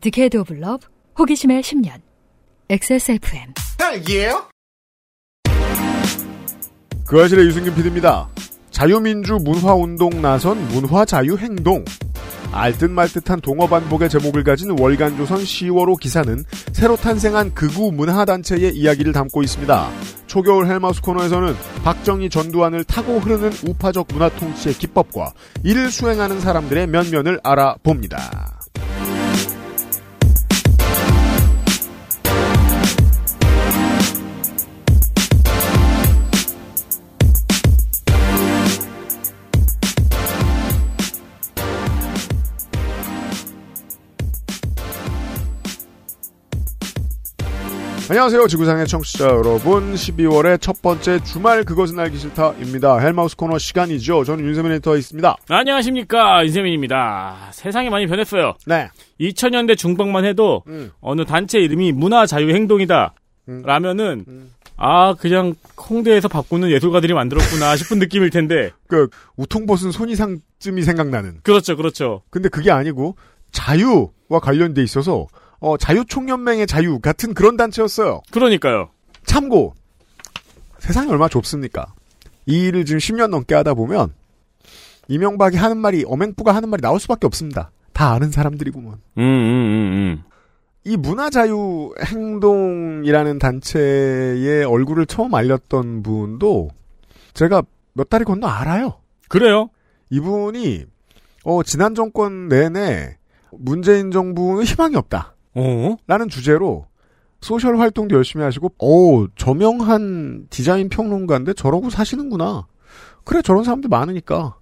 디케이드 오브 러브, 호기심의 10년. XSFM. 헬기예요? 그 아실의 유승균 PD입니다. 자유민주 문화운동 나선 문화자유행동. 알듯 말듯한 동어반복의 제목을 가진 월간 조선 10월호 기사는 새로 탄생한 극우 문화단체의 이야기를 담고 있습니다. 초겨울 헬마우스 코너에서는 박정희 전두환을 타고 흐르는 우파적 문화통치의 기법과 이를 수행하는 사람들의 면면을 알아봅니다. 안녕하세요. 지구상의 청취자 여러분. 12월의 첫 번째 주말 그것은 알기 싫다입니다. 헬마우스 코너 시간이죠. 저는 윤세민 에디터가 있습니다. 안녕하십니까. 윤세민입니다. 세상이 많이 변했어요. 네. 2000년대 중반만 해도 어느 단체 이름이 문화자유행동이다 라면은 아 그냥 홍대에서 바꾸는 예술가들이 만들었구나 싶은 느낌일 텐데 그 우통벗은 손이상쯤이 생각나는 그렇죠. 근데 그게 아니고 자유와 관련돼 있어서 자유총연맹의 자유 같은 그런 단체였어요. 그러니까요. 참고 세상이 얼마나 좁습니까? 이 일을 지금 10년 넘게 하다 보면 이명박이 하는 말이 엄행부가 하는 말이 나올 수밖에 없습니다. 다 아는 사람들이구먼. 이 문화자유행동이라는 단체의 얼굴을 처음 알렸던 분도 제가 몇 달이 건너 알아요. 그래요? 이분이 지난 정권 내내 문재인 정부는 희망이 없다. 라는 주제로 소셜 활동도 열심히 하시고 저명한 디자인 평론가인데 저러고 사시는구나. 그래 저런 사람들 많으니까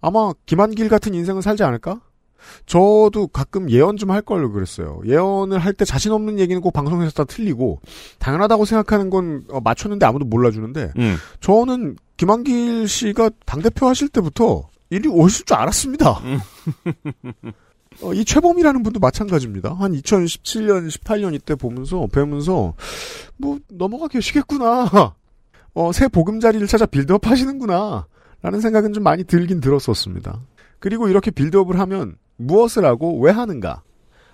아마 김한길 같은 인생은 살지 않을까? 저도 가끔 예언 좀 할 걸 그랬어요. 예언을 할 때 자신 없는 얘기는 꼭 방송에서 다 틀리고 당연하다고 생각하는 건 맞췄는데 아무도 몰라주는데 저는 김한길 씨가 당대표 하실 때부터 일이 오실 줄 알았습니다. 이 최범이라는 분도 마찬가지입니다. 한 2017년, 18년 이때 뵈면서, 넘어가 계시겠구나. 새 보금자리를 찾아 빌드업 하시는구나. 라는 생각은 좀 많이 들긴 들었었습니다. 그리고 이렇게 빌드업을 하면 무엇을 하고 왜 하는가?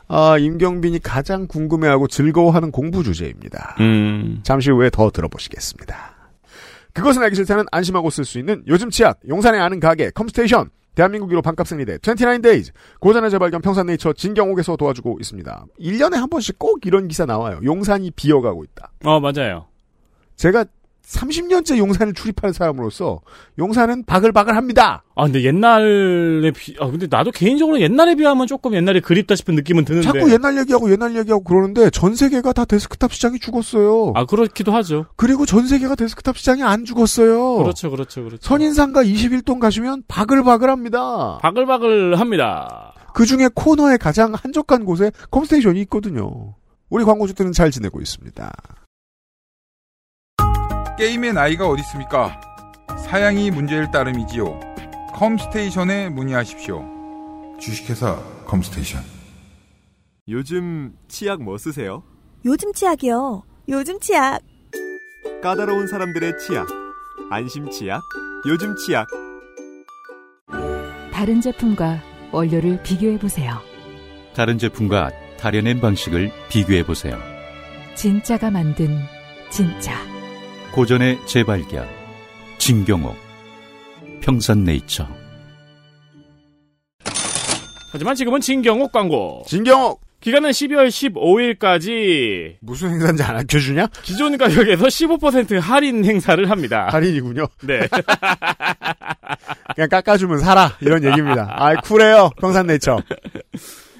아, 임경빈이 가장 궁금해하고 즐거워하는 공부 주제입니다. 잠시 후에 더 들어보시겠습니다. 그것은 알기 싫다는 안심하고 쓸 수 있는 요즘 치약, 용산에 아는 가게, 컴스테이션. 대한민국 1호 반값 생리대 29데이즈 고전의 재발견 평산네이처 진경옥에서 도와주고 있습니다. 1년에 한 번씩 꼭 이런 기사 나와요. 용산이 비어가고 있다. 맞아요. 제가 30년째 용산을 출입하는 사람으로서 용산은 바글바글합니다. 근데 근데 나도 개인적으로 옛날에 비하면 조금 옛날에 그립다 싶은 느낌은 드는데 자꾸 옛날 얘기하고 그러는데 전 세계가 다 데스크탑 시장이 죽었어요. 그렇기도 하죠. 그리고 전 세계가 데스크탑 시장이 안 죽었어요. 그렇죠. 선인상가 21동 가시면 바글바글합니다. 그 중에 코너에 가장 한적한 곳에 컴스테이션이 있거든요. 우리 광고주들은 잘 지내고 있습니다. 게임의 나이가 어디 있습니까? 사양이 문제일 따름이지요. 컴스테이션에 문의하십시오. 주식회사 컴스테이션. 요즘 치약 뭐 쓰세요? 요즘 치약이요. 요즘 치약. 까다로운 사람들의 치약. 안심 치약. 요즘 치약. 다른 제품과 원료를 비교해보세요. 다른 제품과 다려낸 방식을 비교해보세요. 진짜가 만든 진짜. 고전의 재발견 진경옥 평산네이처. 하지만 지금은 진경옥 광고. 진경옥 기간은 12월 15일까지. 무슨 행사인지 안 알려주냐? 기존 가격에서 15% 할인 행사를 합니다. 할인이군요. 네. 그냥 깎아주면 사라 이런 얘기입니다. 쿨해요 평산네이처.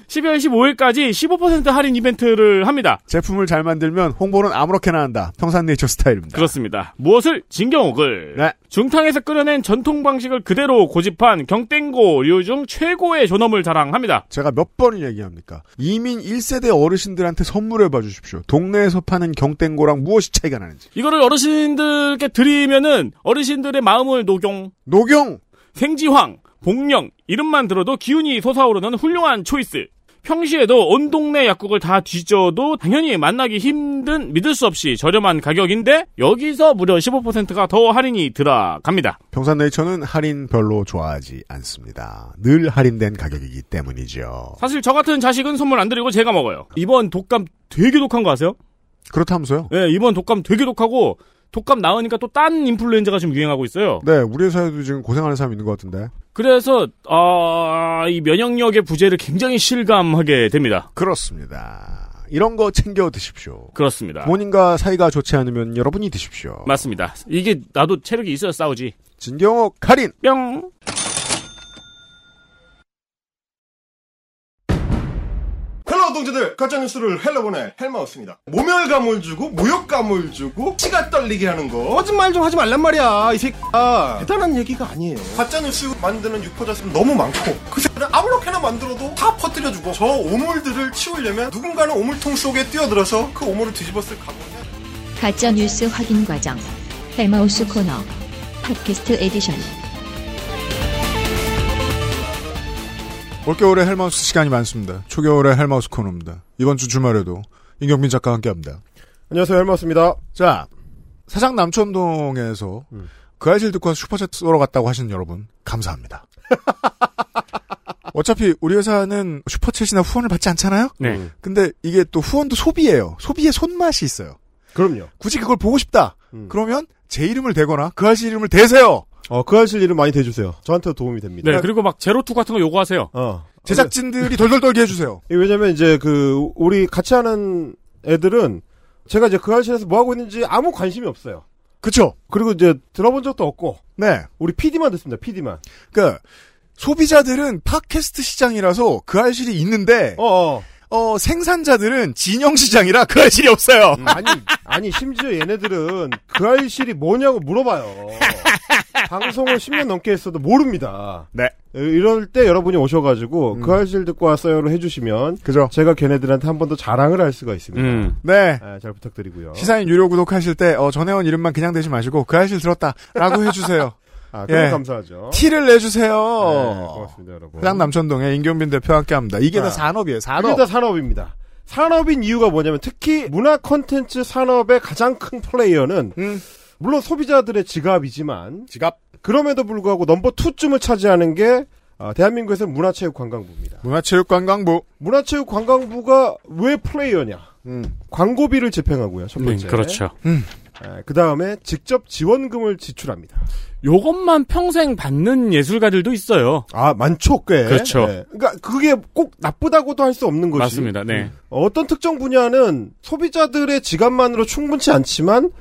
12월 15일까지 15% 할인 이벤트를 합니다. 제품을 잘 만들면 홍보는 아무렇게나 한다. 평산네이처 스타일입니다. 그렇습니다. 무엇을? 진경옥을. 네. 중탕에서 끓여낸 전통 방식을 그대로 고집한 경땡고류 중 최고의 존엄을 자랑합니다. 제가 몇 번을 얘기합니까? 이민 1세대 어르신들한테 선물해봐 주십시오. 동네에서 파는 경땡고랑 무엇이 차이가 나는지. 이거를 어르신들께 드리면은 어르신들의 마음을 녹용 생지황, 복령 이름만 들어도 기운이 솟아오르는 훌륭한 초이스. 평시에도 온 동네 약국을 다 뒤져도 당연히 만나기 힘든 믿을 수 없이 저렴한 가격인데 여기서 무려 15%가 더 할인이 들어갑니다. 평산네이처는 할인 별로 좋아하지 않습니다. 늘 할인된 가격이기 때문이죠. 사실 저 같은 자식은 선물 안 드리고 제가 먹어요. 이번 독감 되게 독한 거 아세요? 그렇다면서요? 네, 이번 독감 되게 독하고 독감 나으니까 또 딴 인플루엔자가 지금 유행하고 있어요. 네, 우리 회사에도 지금 고생하는 사람이 있는 것 같은데. 그래서 이 면역력의 부재를 굉장히 실감하게 됩니다. 그렇습니다. 이런 거 챙겨 드십시오. 그렇습니다. 본인과 사이가 좋지 않으면 여러분이 드십시오. 맞습니다. 이게 나도 체력이 있어야 싸우지. 진경옥 할인 뿅. 동지들 가짜뉴스를 헬러보네 헬마우스입니다. 모멸감을 주고 모욕감을 주고 치가 떨리게 하는 거 거짓말 좀 하지 말란 말이야. 이 새끼야 대단한 얘기가 아니에요. 가짜뉴스 만드는 유포자수는 너무 많고 그 새끼를 아무렇게나 만들어도 다 퍼뜨려주고 저 오물들을 치우려면 누군가는 오물통 속에 뛰어들어서 그 오물을 뒤집었을 각오냐. 가짜뉴스 확인 과정 헬마우스 코너 팟캐스트 에디션. 올겨울에 헬마우스 시간이 많습니다. 초겨울에 헬마우스 코너입니다. 이번 주 주말에도 임경빈 작가와 함께합니다. 안녕하세요. 헬마우스입니다. 자, 사장 남천동에서 그 아이실 듣고 와서 슈퍼챗 쏘러 갔다고 하시는 여러분 감사합니다. 어차피 우리 회사는 슈퍼챗이나 후원을 받지 않잖아요? 네. 근데 이게 또 후원도 소비예요. 소비의 손맛이 있어요. 그럼요. 굳이 그걸 보고 싶다. 그러면 제 이름을 대거나 그 아이실 이름을 대세요. 그 하실 일은 많이 대주세요. 저한테도 도움이 됩니다. 네, 그리고 막 제로투 같은 거 요구하세요. 제작진들이 덜덜 떨게 해주세요. 왜냐면 이제 우리 같이 하는 애들은 제가 이제 그 하실에서 뭐 하고 있는지 아무 관심이 없어요. 그쵸. 그리고 이제 들어본 적도 없고. 네. 우리 PD만 듣습니다, PD만. 그니까, 소비자들은 팟캐스트 시장이라서 그 하실이 있는데. 생산자들은 진영 시장이라 그 알실이 없어요. 아니 심지어 얘네들은 그 알실이 뭐냐고 물어봐요. 방송을 10년 넘게 했어도 모릅니다. 네. 이럴 때 여러분이 오셔가지고 그 알실 듣고 왔어요로 해주시면 그죠. 제가 걔네들한테 한 번 더 자랑을 할 수가 있습니다. 네. 아, 잘 부탁드리고요. 시사인 유료 구독하실 때 전혜원 이름만 그냥 대지 마시고 그 알실 들었다라고 해주세요. 아, 그럼 예. 감사하죠. 티를 내주세요. 네, 고맙습니다, 여러분. 회장 남천동에 임경빈 대표와 함께 합니다. 이게 다 산업이에요, 산업. 이게 다 산업입니다. 산업인 이유가 뭐냐면, 특히 문화 콘텐츠 산업의 가장 큰 플레이어는, 물론 소비자들의 지갑이지만, 지갑. 그럼에도 불구하고 넘버 2쯤을 차지하는 게, 대한민국에서는 문화체육관광부입니다. 문화체육관광부. 문화체육관광부가 왜 플레이어냐? 광고비를 집행하고요, 첫 번째. 그렇죠. 그 다음에 직접 지원금을 지출합니다. 요것만 평생 받는 예술가들도 있어요. 아, 많죠, 꽤. 그렇죠. 네. 그러니까 그게 꼭 나쁘다고도 할 수 없는 거지. 맞습니다. 네. 어떤 특정 분야는 소비자들의 지갑만으로 충분치 않지만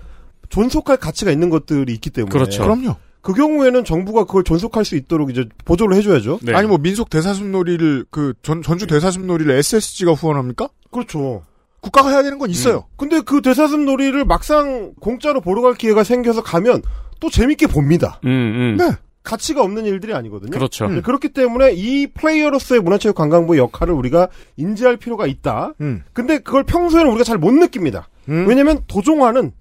존속할 가치가 있는 것들이 있기 때문에. 그렇죠. 그럼요. 그 경우에는 정부가 그걸 존속할 수 있도록 이제 보조를 해줘야죠. 네. 아니 뭐 민속 대사슴놀이를 전주 대사슴놀이를 SSG가 후원합니까? 그렇죠. 국가가 해야 되는 건 있어요. 근데 그 대사슴놀이를 막상 공짜로 보러 갈 기회가 생겨서 가면 또 재밌게 봅니다. 네. 가치가 없는 일들이 아니거든요. 그렇죠. 그렇기 때문에 이 플레이어로서의 문화체육관광부의 역할을 우리가 인지할 필요가 있다. 근데 그걸 평소에는 우리가 잘 못 느낍니다. 왜냐면 도종화는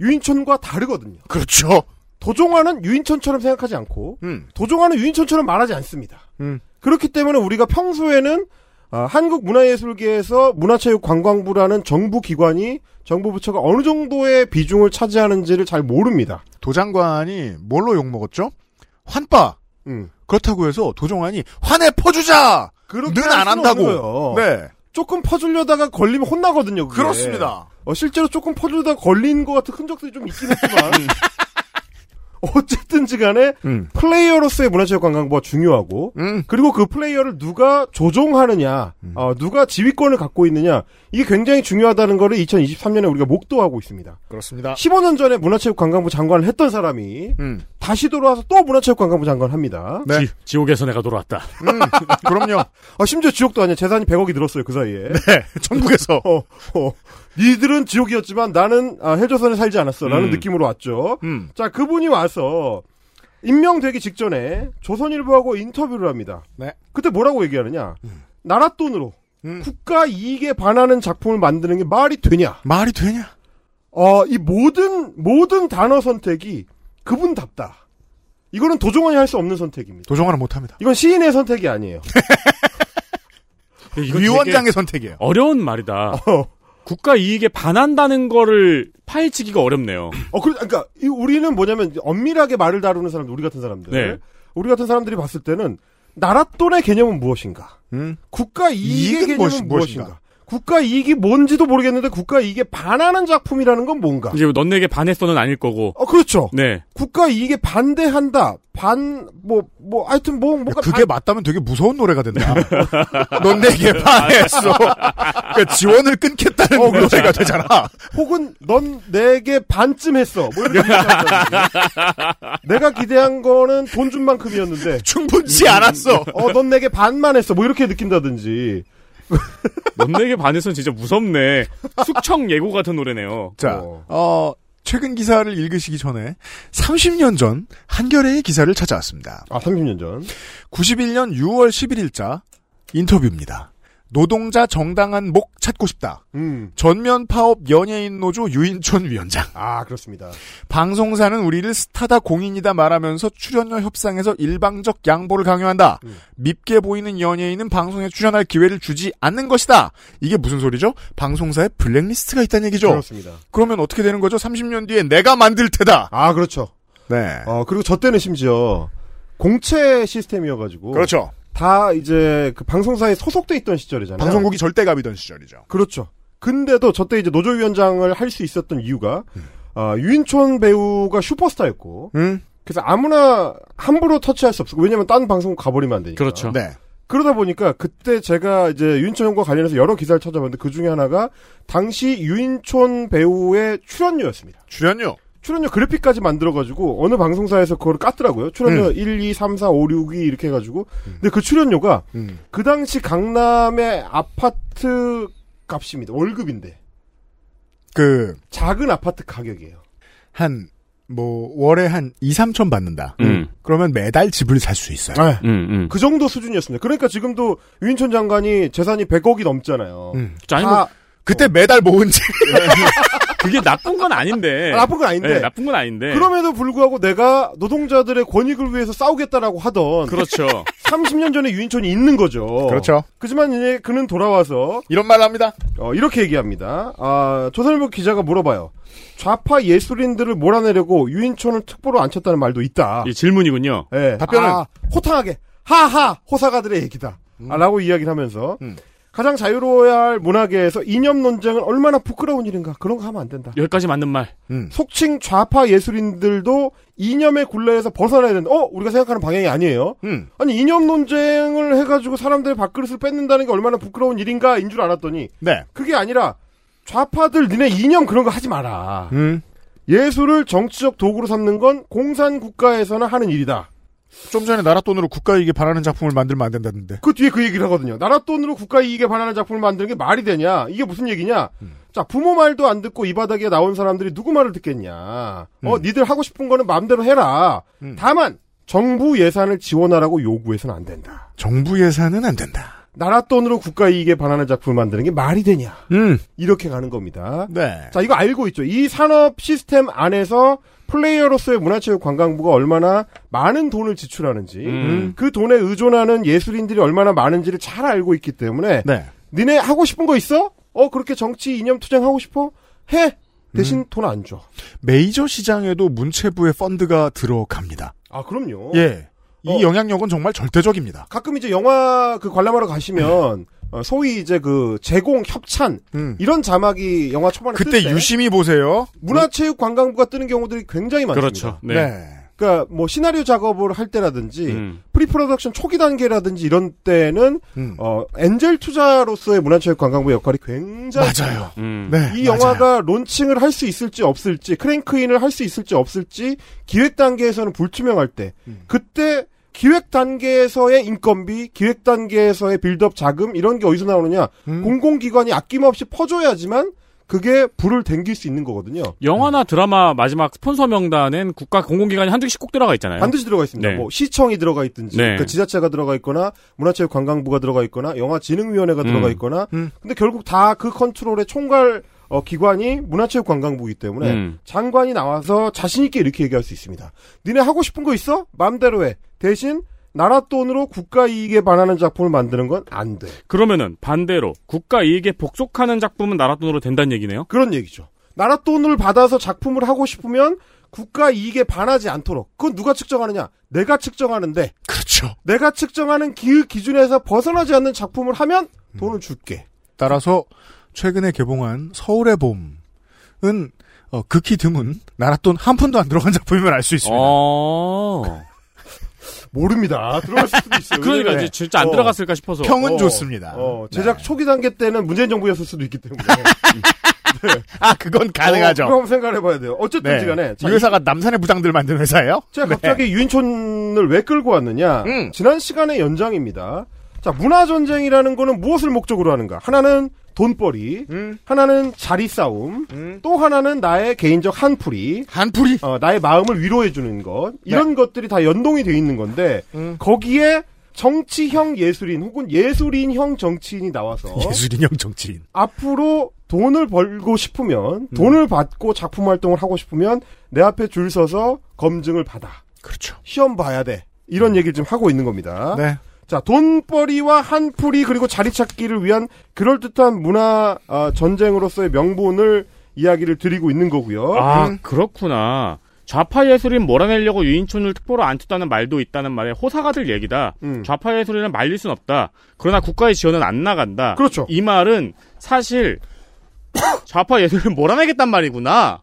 유인촌과 다르거든요. 그렇죠. 도종화는 유인촌처럼 생각하지 않고 도종화는 유인촌처럼 말하지 않습니다. 그렇기 때문에 우리가 평소에는 한국문화예술계에서 문화체육관광부라는 정부기관이 정부부처가 어느 정도의 비중을 차지하는지를 잘 모릅니다. 도장관이 뭘로 욕먹었죠? 환빠. 그렇다고 해서 도정관이 환에 퍼주자! 그렇게는 안 한다고. 네. 조금 퍼주려다가 걸리면 혼나거든요. 그게. 그렇습니다. 실제로 조금 퍼주다가 걸린 것 같은 흔적들이 좀 있긴 했지만 어쨌든지 간에 플레이어로서의 문화체육관광부가 중요하고 그리고 그 플레이어를 누가 조종하느냐 누가 지휘권을 갖고 있느냐 이게 굉장히 중요하다는 거를 2023년에 우리가 목도하고 있습니다. 그렇습니다. 15년 전에 문화체육관광부 장관을 했던 사람이 다시 돌아와서 또 문화체육관광부 장관을 합니다. 네. 지옥에서 내가 돌아왔다. 그럼요. 심지어 지옥도 아니야. 재산이 100억이 늘었어요. 그 사이에. 네. 천국에서. 니들은 지옥이었지만 나는 헬조선에 살지 않았어 라는 느낌으로 왔죠. 자, 그분이 와서 임명되기 직전에 조선일보하고 인터뷰를 합니다. 네. 그때 뭐라고 얘기하느냐. 나라 돈으로 국가 이익에 반하는 작품을 만드는 게 말이 되냐. 말이 되냐. 이 모든 단어 선택이 그분답다. 이거는 도종환이 할 수 없는 선택입니다. 도종환은 못합니다. 이건 시인의 선택이 아니에요. 위원장의 선택이에요. 어려운 말이다. 국가 이익에 반한다는 거를 파헤치기가 어렵네요. 그러니까 우리는 뭐냐면 엄밀하게 말을 다루는 사람들, 우리 같은 사람들, 네. 우리 같은 사람들이 봤을 때는 나라 돈의 개념은 무엇인가, 국가 이익의 개념은 무엇인가, 국가 이익이 뭔지도 모르겠는데 국가 이익에 반하는 작품이라는 건 뭔가. 이제 넌 내게 반했어는 아닐 거고. 그렇죠. 네. 국가 이익에 반대한다. 하여튼 뭔가 그게 맞다면 되게 무서운 노래가 된다. 넌 내게 반했어. 그러니까 지원을 끊겠다는 노래가 되잖아. 혹은 넌 내게 반쯤 했어. 뭐 이런 내가 기대한 거는 돈 준 만큼이었는데 충분치 않았어. 넌 내게 반만 했어. 뭐 이렇게 느낀다든지. 넌 내게 반해서는 진짜 무섭네. 숙청 예고 같은 노래네요. 자, 최근 기사를 읽으시기 전에 30년 전 한겨레의 기사를 찾아왔습니다. 30년 전. 91년 6월 11일자 인터뷰입니다. 노동자 정당한 목 찾고 싶다. 전면 파업 연예인 노조 유인촌 위원장. 그렇습니다. 방송사는 우리를 스타다 공인이다 말하면서 출연료 협상에서 일방적 양보를 강요한다. 밉게 보이는 연예인은 방송에 출연할 기회를 주지 않는 것이다. 이게 무슨 소리죠? 방송사에 블랙리스트가 있다는 얘기죠. 그렇습니다. 그러면 어떻게 되는 거죠? 30년 뒤에 내가 만들 테다. 그렇죠. 네. 그리고 저 때는 심지어 공채 시스템이어가지고. 그렇죠. 다 이제 그 방송사에 소속돼 있던 시절이잖아요. 방송국이 절대갑이던 시절이죠. 그렇죠. 근데도 저때 이제 노조위원장을 할 수 있었던 이유가 유인촌 배우가 슈퍼스타였고, 그래서 아무나 함부로 터치할 수 없었고, 왜냐면 다른 방송국 가버리면 안 되니까. 그렇죠. 네. 그러다 보니까 그때 제가 이제 유인촌과 관련해서 여러 기사를 찾아봤는데 그 중에 하나가 당시 유인촌 배우의 출연료였습니다. 출연료 그래픽까지 만들어가지고, 어느 방송사에서 그걸 깠더라고요. 출연료 1, 2, 3, 4, 5, 6위 이렇게 해가지고. 근데 그 출연료가, 그 당시 강남의 아파트 값입니다. 월급인데. 작은 아파트 가격이에요. 월에 한 2, 3천 받는다. 그러면 매달 집을 살 수 있어요. 그 정도 수준이었습니다. 그러니까 지금도 유인촌 장관이 재산이 100억이 넘잖아요. 그때 매달 모은 집. 그게 나쁜 건 아닌데. 네, 나쁜 건 아닌데. 그럼에도 불구하고 내가 노동자들의 권익을 위해서 싸우겠다라고 하던. 그렇죠. 30년 전에 유인촌이 있는 거죠. 그렇죠. 그지만 이제 그는 돌아와서. 이런 말을 합니다. 이렇게 얘기합니다. 조선일보 기자가 물어봐요. 좌파 예술인들을 몰아내려고 유인촌을 특보로 앉혔다는 말도 있다. 이 질문이군요. 네. 답변은. 호탕하게. 하하! 호사가들의 얘기다. 라고 이야기를 하면서. 가장 자유로워야 할 문화계에서 이념 논쟁은 얼마나 부끄러운 일인가. 그런 거 하면 안 된다. 여기까지 맞는 말. 속칭 좌파 예술인들도 이념의 굴레에서 벗어나야 된다. 우리가 생각하는 방향이 아니에요. 아니 이념 논쟁을 해가지고 사람들의 밥그릇을 뺏는다는 게 얼마나 부끄러운 일인가인 줄 알았더니 그게 아니라 좌파들 니네 이념 그런 거 하지 마라. 예술을 정치적 도구로 삼는 건 공산국가에서나 하는 일이다. 좀 전에 나라 돈으로 국가 이익에 반하는 작품을 만들면 안 된다는데. 그 뒤에 그 얘기를 하거든요. 나라 돈으로 국가 이익에 반하는 작품을 만드는 게 말이 되냐? 이게 무슨 얘기냐? 자, 부모 말도 안 듣고 이 바닥에 나온 사람들이 누구 말을 듣겠냐? 니들 하고 싶은 거는 마음대로 해라. 다만 정부 예산을 지원하라고 요구해서는 안 된다. 정부 예산은 안 된다. 나라 돈으로 국가 이익에 반하는 작품을 만드는 게 말이 되냐? 이렇게 가는 겁니다. 네. 자, 이거 알고 있죠. 이 산업 시스템 안에서 플레이어로서의 문화체육관광부가 얼마나 많은 돈을 지출하는지, 그 돈에 의존하는 예술인들이 얼마나 많은지를 잘 알고 있기 때문에, 니네 하고 싶은 거 있어? 그렇게 정치 이념 투쟁하고 싶어? 해! 대신 돈 안 줘. 메이저 시장에도 문체부의 펀드가 들어갑니다. 그럼요. 예. 이 영향력은 정말 절대적입니다. 가끔 이제 영화 관람하러 가시면, 소위 이제 제공, 협찬, 이런 자막이 영화 초반에 그때 유심히 보세요. 문화체육관광부가 뜨는 경우들이 굉장히 많습니다. 그렇죠. 네. 그러니까 시나리오 작업을 할 때라든지, 프리프로덕션 초기 단계라든지 이런 때는, 엔젤 투자로서의 문화체육관광부의 역할이 굉장히. 맞아요. 이 영화가 론칭을 할 수 있을지 없을지, 크랭크인을 할 수 있을지 없을지, 기획 단계에서는 불투명할 때, 그때, 기획 단계에서의 인건비, 기획 단계에서의 빌드업 자금 이런 게 어디서 나오느냐? 공공기관이 아낌없이 퍼줘야지만 그게 불을 댕길 수 있는 거거든요. 영화나 드라마 마지막 스폰서 명단엔 국가 공공기관이 한두씩 꼭 들어가 있잖아요. 반드시 들어가 있습니다. 네. 시청이 들어가 있든지, 그 지자체가 들어가 있거나 문화체육관광부가 들어가 있거나 영화진흥위원회가 들어가 있거나. 근데 결국 다 그 컨트롤의 총괄 기관이 문화체육관광부이기 때문에 장관이 나와서 자신있게 이렇게 얘기할 수 있습니다. 니네 하고 싶은 거 있어? 마음대로 해. 대신 나라 돈으로 국가 이익에 반하는 작품을 만드는 건 안 돼. 그러면은 반대로 국가 이익에 복속하는 작품은 나라 돈으로 된다는 얘기네요? 그런 얘기죠. 나라 돈을 받아서 작품을 하고 싶으면 국가 이익에 반하지 않도록. 그건 누가 측정하느냐? 내가 측정하는데. 그렇죠. 내가 측정하는 기준에서 벗어나지 않는 작품을 하면 돈을 줄게. 따라서 최근에 개봉한 서울의 봄은 극히 드문 나라 돈 한 푼도 안 들어간 작품임을 알 수 있습니다. 모릅니다. 들어갔을 수도 있어요. 그러니까 이제 진짜 안 들어갔을까 싶어서. 평은 좋습니다. 제작 초기 단계 때는 문재인 정부였을 수도 있기 때문에. 네. 아, 그건 가능하죠. 그럼 생각해봐야 돼요. 어쨌든지 간에. 이 회사가 남산의 부장들 만든 회사예요? 제가 갑자기 유인촌을 왜 끌고 왔느냐. 지난 시간의 연장입니다. 자, 문화전쟁이라는 거는 무엇을 목적으로 하는가. 하나는 돈벌이, 하나는 자리 싸움, 또 하나는 나의 개인적 한풀이. 한풀이? 나의 마음을 위로해주는 것. 이런 것들이 다 연동이 돼 있는 건데, 거기에 정치형 예술인 혹은 예술인형 정치인이 나와서. 예술인형 정치인. 앞으로 돈을 벌고 싶으면, 돈을 받고 작품 활동을 하고 싶으면, 내 앞에 줄 서서 검증을 받아. 그렇죠. 시험 봐야 돼. 이런 얘기를 지금 하고 있는 겁니다. 네. 자, 돈벌이와 한풀이 그리고 자리찾기를 위한 그럴듯한 문화 전쟁으로서의 명분을 이야기를 드리고 있는 거고요. 아, 그렇구나. 좌파 예술인 몰아내려고 유인촌을 특보로 안 쳤다는 말도 있다는 말에 호사가들 얘기다. 좌파 예술인은 말릴 순 없다. 그러나 국가의 지원은 안 나간다. 그렇죠. 이 말은 사실 좌파 예술인을 몰아내겠단 말이구나.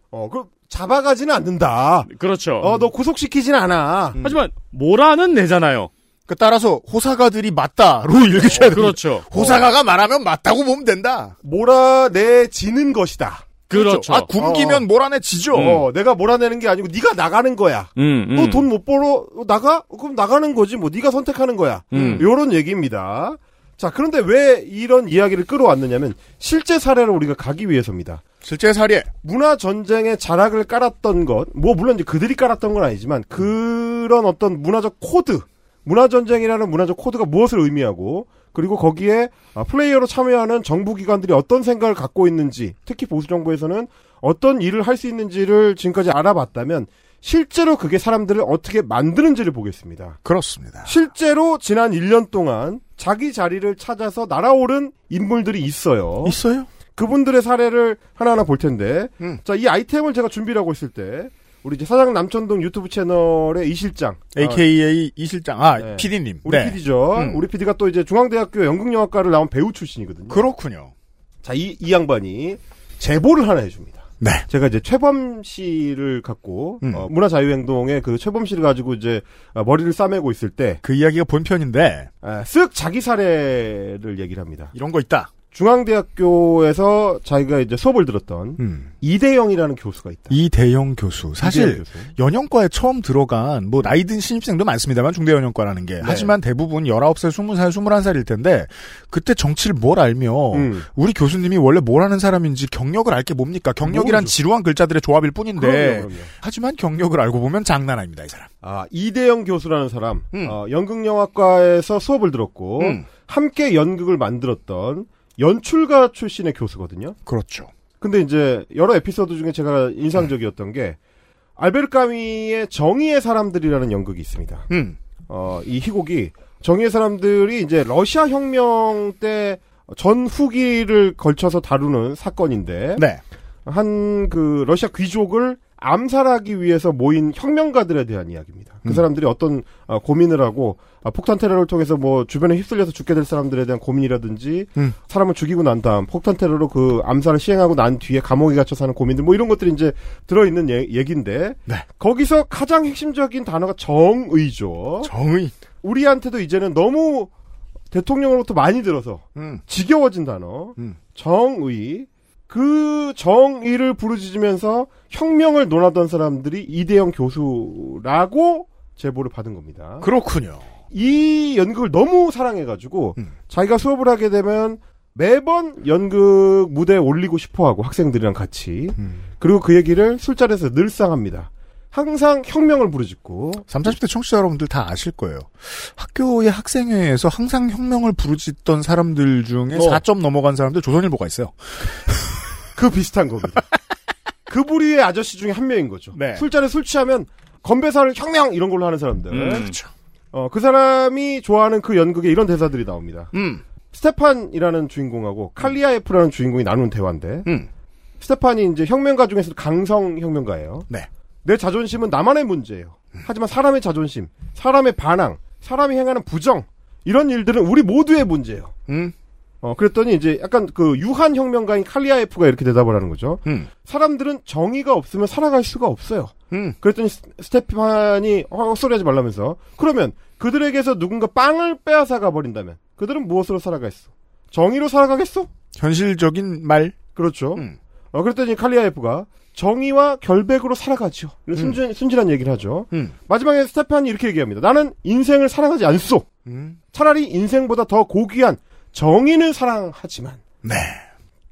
잡아가지는 않는다. 그렇죠. 너 구속시키지는 않아. 하지만 뭐라는 내잖아요. 그 따라서 호사가들이 맞다로 읽으셔야 돼요. 그렇죠. 호사가가 말하면 맞다고 보면 된다. 몰아내지는 것이다. 그렇죠. 아, 굶기면 몰아내지죠. 내가 몰아내는 게 아니고 네가 나가는 거야. 너 돈 못 벌어 나가? 그럼 나가는 거지. 뭐 네가 선택하는 거야. 이런 얘기입니다. 자, 그런데 왜 이런 이야기를 끌어왔느냐면 실제 사례로 우리가 가기 위해서입니다. 실제 사례. 문화 전쟁의 자락을 깔았던 것, 뭐 물론 이제 그들이 깔았던 건 아니지만 그런 어떤 문화적 코드. 문화전쟁이라는 문화적 코드가 무엇을 의미하고 그리고 거기에 플레이어로 참여하는 정부기관들이 어떤 생각을 갖고 있는지 특히 보수정부에서는 어떤 일을 할 수 있는지를 지금까지 알아봤다면 실제로 그게 사람들을 어떻게 만드는지를 보겠습니다. 그렇습니다. 실제로 지난 1년 동안 자기 자리를 찾아서 날아오른 인물들이 있어요. 있어요? 그분들의 사례를 하나하나 볼 텐데 자, 이 아이템을 제가 준비를 하고 있을 때 우리 이제 사장 남천동 유튜브 채널의 이 실장. AKA 이 실장. 네. PD님. 우리 네. PD죠. 우리 PD가 또 이제 중앙대학교 연극영화과를 나온 배우 출신이거든요. 그렇군요. 자, 이 양반이 제보를 하나 해줍니다. 네. 제가 이제 최범 씨를 갖고, 문화자유행동의 그 최범 씨를 가지고 이제 머리를 싸매고 있을 때. 그 이야기가 본편인데. 쓱 자기 사례를 얘기를 합니다. 이런 거 있다. 중앙대학교에서 자기가 이제 수업을 들었던 이대영이라는 교수가 있다. 이대영 교수. 사실 연영과에 처음 들어간 뭐 나이 든 신입생도 많습니다만 중대 연영과라는 게. 네. 하지만 대부분 19살, 20살, 21살일 텐데 그때 정치를 뭘 알며 우리 교수님이 원래 뭘 하는 사람인지 경력을 알게 뭡니까? 경력이란 모르죠. 지루한 글자들의 조합일 뿐인데. 그럼요. 하지만 경력을 알고 보면 장난 아닙니다. 이 사람. 아, 이대영 교수라는 사람. 연극영화과에서 수업을 들었고 함께 연극을 만들었던 연출가 출신의 교수거든요. 그렇죠. 근데 이제 여러 에피소드 중에 제가 인상적이었던 게 알베르 까뮈의 정의의 사람들이라는 연극이 있습니다. 이 희곡이 정의의 사람들이 이제 러시아 혁명 때 전후기를 걸쳐서 다루는 사건인데 네. 한 그 러시아 귀족을 암살하기 위해서 모인 혁명가들에 대한 이야기입니다. 그 사람들이 어떤 고민을 하고 폭탄 테러를 통해서 뭐 주변에 휩쓸려서 죽게 될 사람들에 대한 고민이라든지 사람을 죽이고 난 다음 폭탄 테러로 그 암살을 시행하고 난 뒤에 감옥에 갇혀 사는 고민들 뭐 이런 것들이 이제 들어있는 얘기인데 네. 거기서 가장 핵심적인 단어가 정의죠. 정의. 우리한테도 이제는 너무 대통령으로부터 많이 들어서 지겨워진 단어 정의. 그 정의를 부르짖으면서 혁명을 논하던 사람들이 이대영 교수라고 제보를 받은 겁니다. 그렇군요. 이 연극을 너무 사랑해가지고 자기가 수업을 하게 되면 매번 연극 무대에 올리고 싶어하고 학생들이랑 같이 그리고 그 얘기를 술자리에서 늘상 합니다. 항상 혁명을 부르짖고 30, 40대 청취자 여러분들 다 아실 거예요. 학교의 학생회에서 항상 혁명을 부르짖던 사람들 중에 4점 넘어간 사람들 조선일보가 있어요. 그 비슷한 겁니다. 그 부류의 아저씨 중에 한 명인 거죠. 네. 술자리 술 취하면 건배사를 혁명 이런 걸로 하는 사람들. 그렇죠. 그 사람이 좋아하는 그 연극에 이런 대사들이 나옵니다. 스테판이라는 주인공하고 칼리아에프라는 주인공이 나눈 대화인데 스테판이 이제 혁명가 중에서도 강성 혁명가예요. 네. 내 자존심은 나만의 문제예요. 하지만 사람의 자존심, 사람의 반항, 사람이 행하는 부정 이런 일들은 우리 모두의 문제예요. 그랬더니 이제 약간 그 유한 혁명가인 칼리아에프가 이렇게 대답을 하는 거죠. 사람들은 정의가 없으면 살아갈 수가 없어요. 그랬더니 스테판이 헛소리하지 말라면서 그러면 그들에게서 누군가 빵을 빼앗아 가버린다면 그들은 무엇으로 살아가겠어? 정의로 살아가겠어? 현실적인 말. 그렇죠. 그랬더니 칼리아에프가 정의와 결백으로 살아가지요. 순진한 얘기를 하죠. 마지막에 스테판이 이렇게 얘기합니다. 나는 인생을 사랑하지 않소. 차라리 인생보다 더 고귀한 정의는 사랑하지만. 네.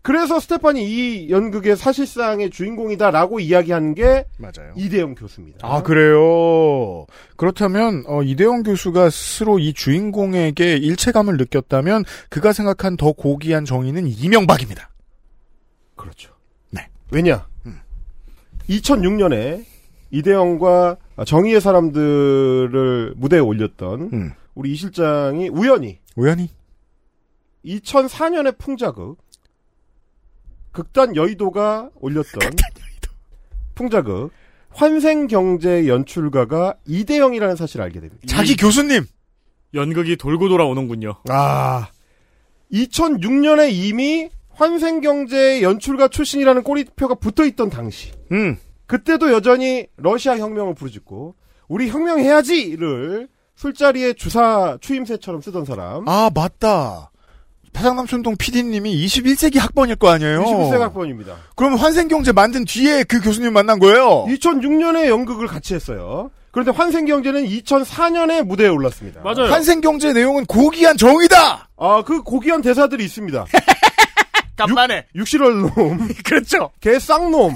그래서 스테판이 이 연극의 사실상의 주인공이다라고 이야기한 게 맞아요. 이대영 교수입니다. 아, 그래요. 그렇다면 이대영 교수가 스스로 이 주인공에게 일체감을 느꼈다면 그가 생각한 더 고귀한 정의는 이명박입니다. 그렇죠. 네. 왜냐? 2006년에 이대영과 정의의 사람들을 무대에 올렸던 우리 이 실장이 우연히 2004년의 풍자극 극단 여의도가 올렸던 풍자극 환생경제 연출가가 이대영이라는 사실을 알게 됩니다. 자기 교수님! 연극이 돌고 돌아오는군요. 아, 2006년에 이미 환생경제 연출가 출신이라는 꼬리표가 붙어있던 당시 그때도 여전히 러시아 혁명을 부르짖고 우리 혁명해야지를 술자리에 주사 추임새처럼 쓰던 사람. 아, 맞다. 타장남촌동 PD님이 21세기 학번일 거 아니에요? 21세기 학번입니다. 그럼 환생경제 만든 뒤에 그 교수님 만난 거예요? 2006년에 연극을 같이 했어요. 그런데 환생경제는 2004년에 무대에 올랐습니다. 맞아요. 환생경제 내용은 고귀한 정의다! 아, 그 고귀한 대사들이 있습니다. 깜만해. 육실월 놈. 그렇죠. 개 쌍놈.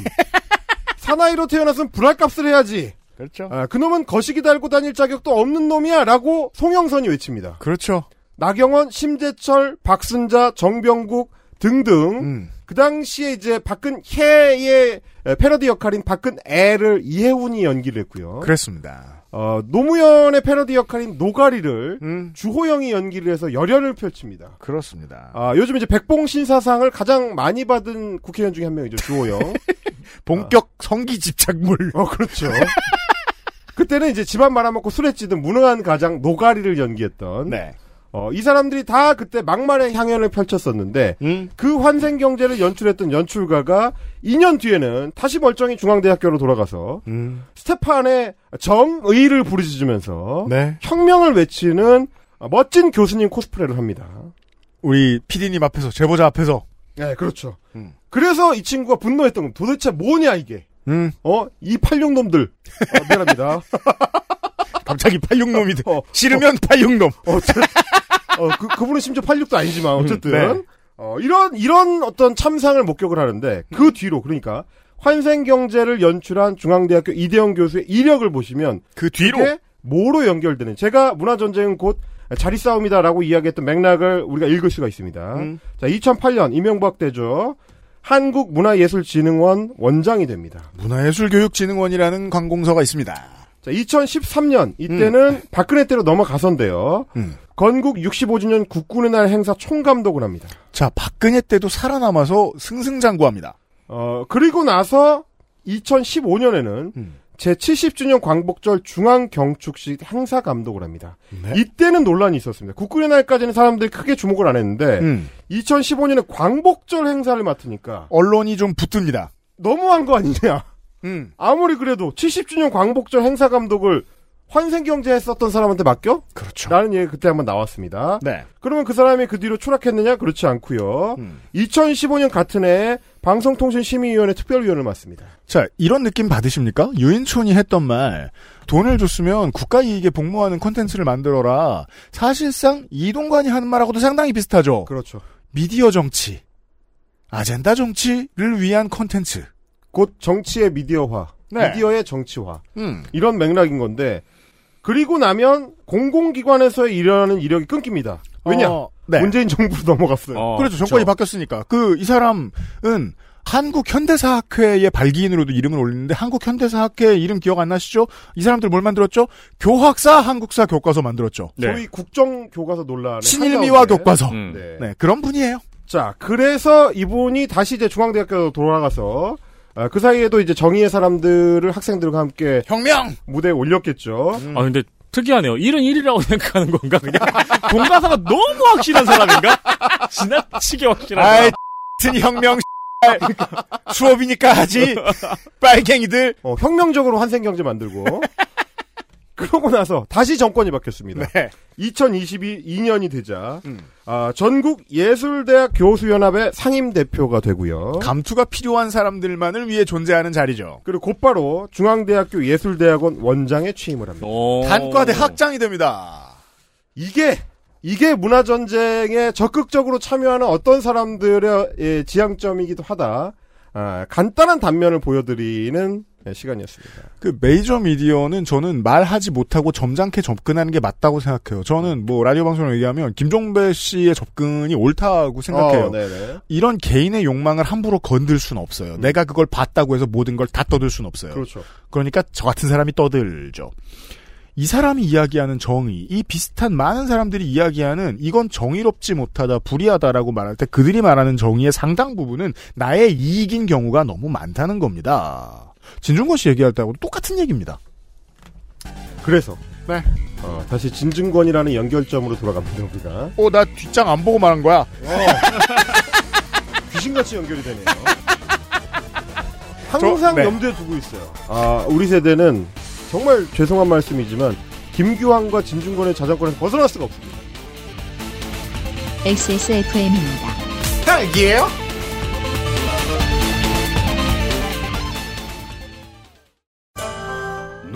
사나이로 태어났으면 불알값을 해야지. 그렇죠. 아, 그놈은 거시기 달고 다닐 자격도 없는 놈이야. 라고 송영선이 외칩니다. 그렇죠. 나경원, 심재철, 박순자, 정병국 등등 그 당시에 이제 박근혜의 패러디 역할인 박근애를 이혜훈이 연기를 했고요. 그렇습니다. 노무현의 패러디 역할인 노가리를 주호영이 연기를 해서 열연을 펼칩니다. 그렇습니다. 요즘 이제 백봉 신사상을 가장 많이 받은 국회의원 중에 한 명이죠. 주호영. 본격 성기 집착물. 그렇죠. 그때는 이제 집안 말아먹고 술에 찌든 무능한 가장 노가리를 연기했던. 네. 이 사람들이 다 그때 막말의 향연을 펼쳤었는데 그 환생경제를 연출했던 연출가가 2년 뒤에는 다시 멀쩡히 중앙대학교로 돌아가서 스테판의 정의를 부르짖으면서 네. 혁명을 외치는 멋진 교수님 코스프레를 합니다. 우리 PD님 앞에서, 제보자 앞에서. 네, 그렇죠. 그래서 이 친구가 분노했던 건 도대체 뭐냐 이게. 이 86놈들. 미안합니다. 갑자기 86놈이 돼. 싫으면 86놈. 그분은 심지어 86도 아니지만, 어쨌든. 네. 이런 어떤 참상을 목격을 하는데, 그 뒤로, 그러니까, 환생경제를 연출한 중앙대학교 이대영 교수의 이력을 보시면, 그 뒤로? 뭐로 연결되는, 제가 문화전쟁은 곧 자리싸움이다라고 이야기했던 맥락을 우리가 읽을 수가 있습니다. 자, 2008년, 이명박 대죠. 한국문화예술진흥원 원장이 됩니다. 문화예술교육진흥원이라는 관공서가 있습니다. 자, 2013년 이때는 박근혜 때로 넘어가선데요. 건국 65주년 국군의 날 행사 총감독을 합니다. 자, 박근혜 때도 살아남아서 승승장구합니다. 그리고 나서 2015년에는 제70주년 광복절 중앙경축식 행사 감독을 합니다. 네. 이때는 논란이 있었습니다. 국군의 날까지는 사람들이 크게 주목을 안 했는데 2015년에 광복절 행사를 맡으니까 언론이 좀 붙듭니다. 너무한 거 아니냐. 아무리 그래도 70주년 광복절 행사 감독을 환생경제에 했었던 사람한테 맡겨? 그렇죠. 라는 얘기가 그때 한번 나왔습니다. 네. 그러면 그 사람이 그 뒤로 추락했느냐? 그렇지 않고요. 2015년 같은 해에 방송통신심의위원회 특별위원을 맡습니다. 자, 이런 느낌 받으십니까? 유인촌이 했던 말, 돈을 줬으면 국가이익에 복무하는 콘텐츠를 만들어라. 사실상 이동관이 하는 말하고도 상당히 비슷하죠. 그렇죠. 미디어 정치, 아젠다 정치를 위한 콘텐츠. 곧 정치의 미디어화, 네. 미디어의 정치화 이런 맥락인 건데 그리고 나면 공공기관에서 일하는 이력이 끊깁니다. 왜냐? 네. 문재인 정부로 넘어갔어요. 그렇죠. 정권이 바뀌었으니까. 이 사람은 한국현대사학회의 발기인으로도 이름을 올리는데 한국현대사학회 이름 기억 안 나시죠? 이 사람들 뭘 만들었죠? 교학사, 한국사 교과서 만들었죠. 네. 소위 국정교과서 논란의 신일미와 교과서. 네. 네, 그런 분이에요. 자, 그래서 이분이 다시 이제 중앙대학교로 돌아가서 그 사이에도 이제 정의의 사람들을 학생들과 함께 혁명 무대에 올렸겠죠. 아 근데 특이하네요. 일은 일이라고 생각하는 건가 그냥? 동가사가 너무 확실한 사람인가? 지나치게 확실한. 아이 혁명. 수업이니까 하지. 빨갱이들. 혁명적으로 환생경제 만들고. 그러고 나서 다시 정권이 바뀌었습니다. 네. 2022년이 되자 전국예술대학 교수연합의 상임대표가 되고요. 감투가 필요한 사람들만을 위해 존재하는 자리죠. 그리고 곧바로 중앙대학교 예술대학원 원장에 취임을 합니다. 단과대 학장이 됩니다. 이게 문화전쟁에 적극적으로 참여하는 어떤 사람들의 지향점이기도 하다. 간단한 단면을 보여드리는 시간이었습니다. 그 메이저 미디어는 저는 말하지 못하고 점잖게 접근하는 게 맞다고 생각해요. 저는 뭐 라디오 방송을 얘기하면 김종배 씨의 접근이 옳다고 생각해요. 이런 개인의 욕망을 함부로 건들 수는 없어요. 내가 그걸 봤다고 해서 모든 걸 다 떠들 수는 없어요. 그렇죠. 그러니까 저 같은 사람이 떠들죠. 이 사람이 이야기하는 정의, 이 비슷한 많은 사람들이 이야기하는 이건 정의롭지 못하다, 불의하다라고 말할 때 그들이 말하는 정의의 상당 부분은 나의 이익인 경우가 너무 많다는 겁니다. 진중권 씨 얘기할 때하고 똑같은 얘기입니다. 그래서 네. 다시 진중권이라는 연결점으로 돌아갑니다. 우리가. 나 뒷장 안 보고 말한 거야. 귀신같이 연결이 되네요. 항상 염두에 두고 있어요. 우리 세대는 정말 죄송한 말씀이지만 김규항과 진중권의 자전거에서 벗어날 수가 없습니다. XSFM입니다. 딱이에요?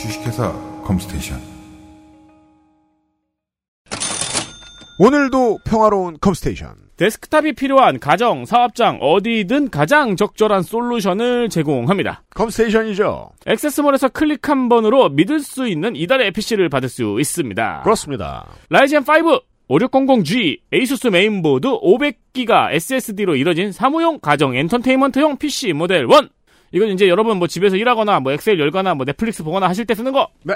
주식회사 컴스테이션. 오늘도 평화로운 컴스테이션. 데스크탑이 필요한 가정, 사업장 어디든 가장 적절한 솔루션을 제공합니다. 컴스테이션이죠. 액세스몰에서 클릭 한 번으로 믿을 수 있는 이달의 PC를 받을 수 있습니다. 그렇습니다. 라이젠 5 5600G 에이수스 메인보드 500기가 SSD로 이뤄진 사무용 가정 엔터테인먼트용 PC 모델 1. 이건 이제 여러분 뭐 집에서 일하거나 뭐 엑셀 열거나 뭐 넷플릭스 보거나 하실 때 쓰는 거. 네.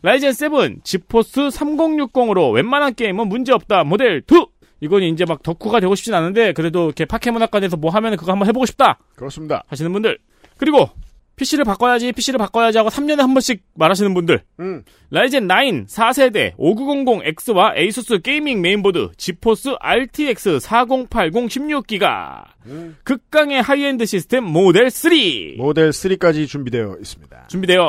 라이젠 7 지포스 3060으로 웬만한 게임은 문제없다 모델 2. 이건 이제 막 덕후가 되고 싶진 않은데 그래도 이렇게 파케문학관에서 뭐 하면 그거 한번 해보고 싶다. 그렇습니다. 하시는 분들. 그리고 PC를 바꿔야지 하고 3년에 한 번씩 말하시는 분들. 라이젠 9 4세대 5900X와 에이수스 게이밍 메인보드 지포스 RTX 4080 16기가 극강의 하이엔드 시스템 모델 3까지 준비되어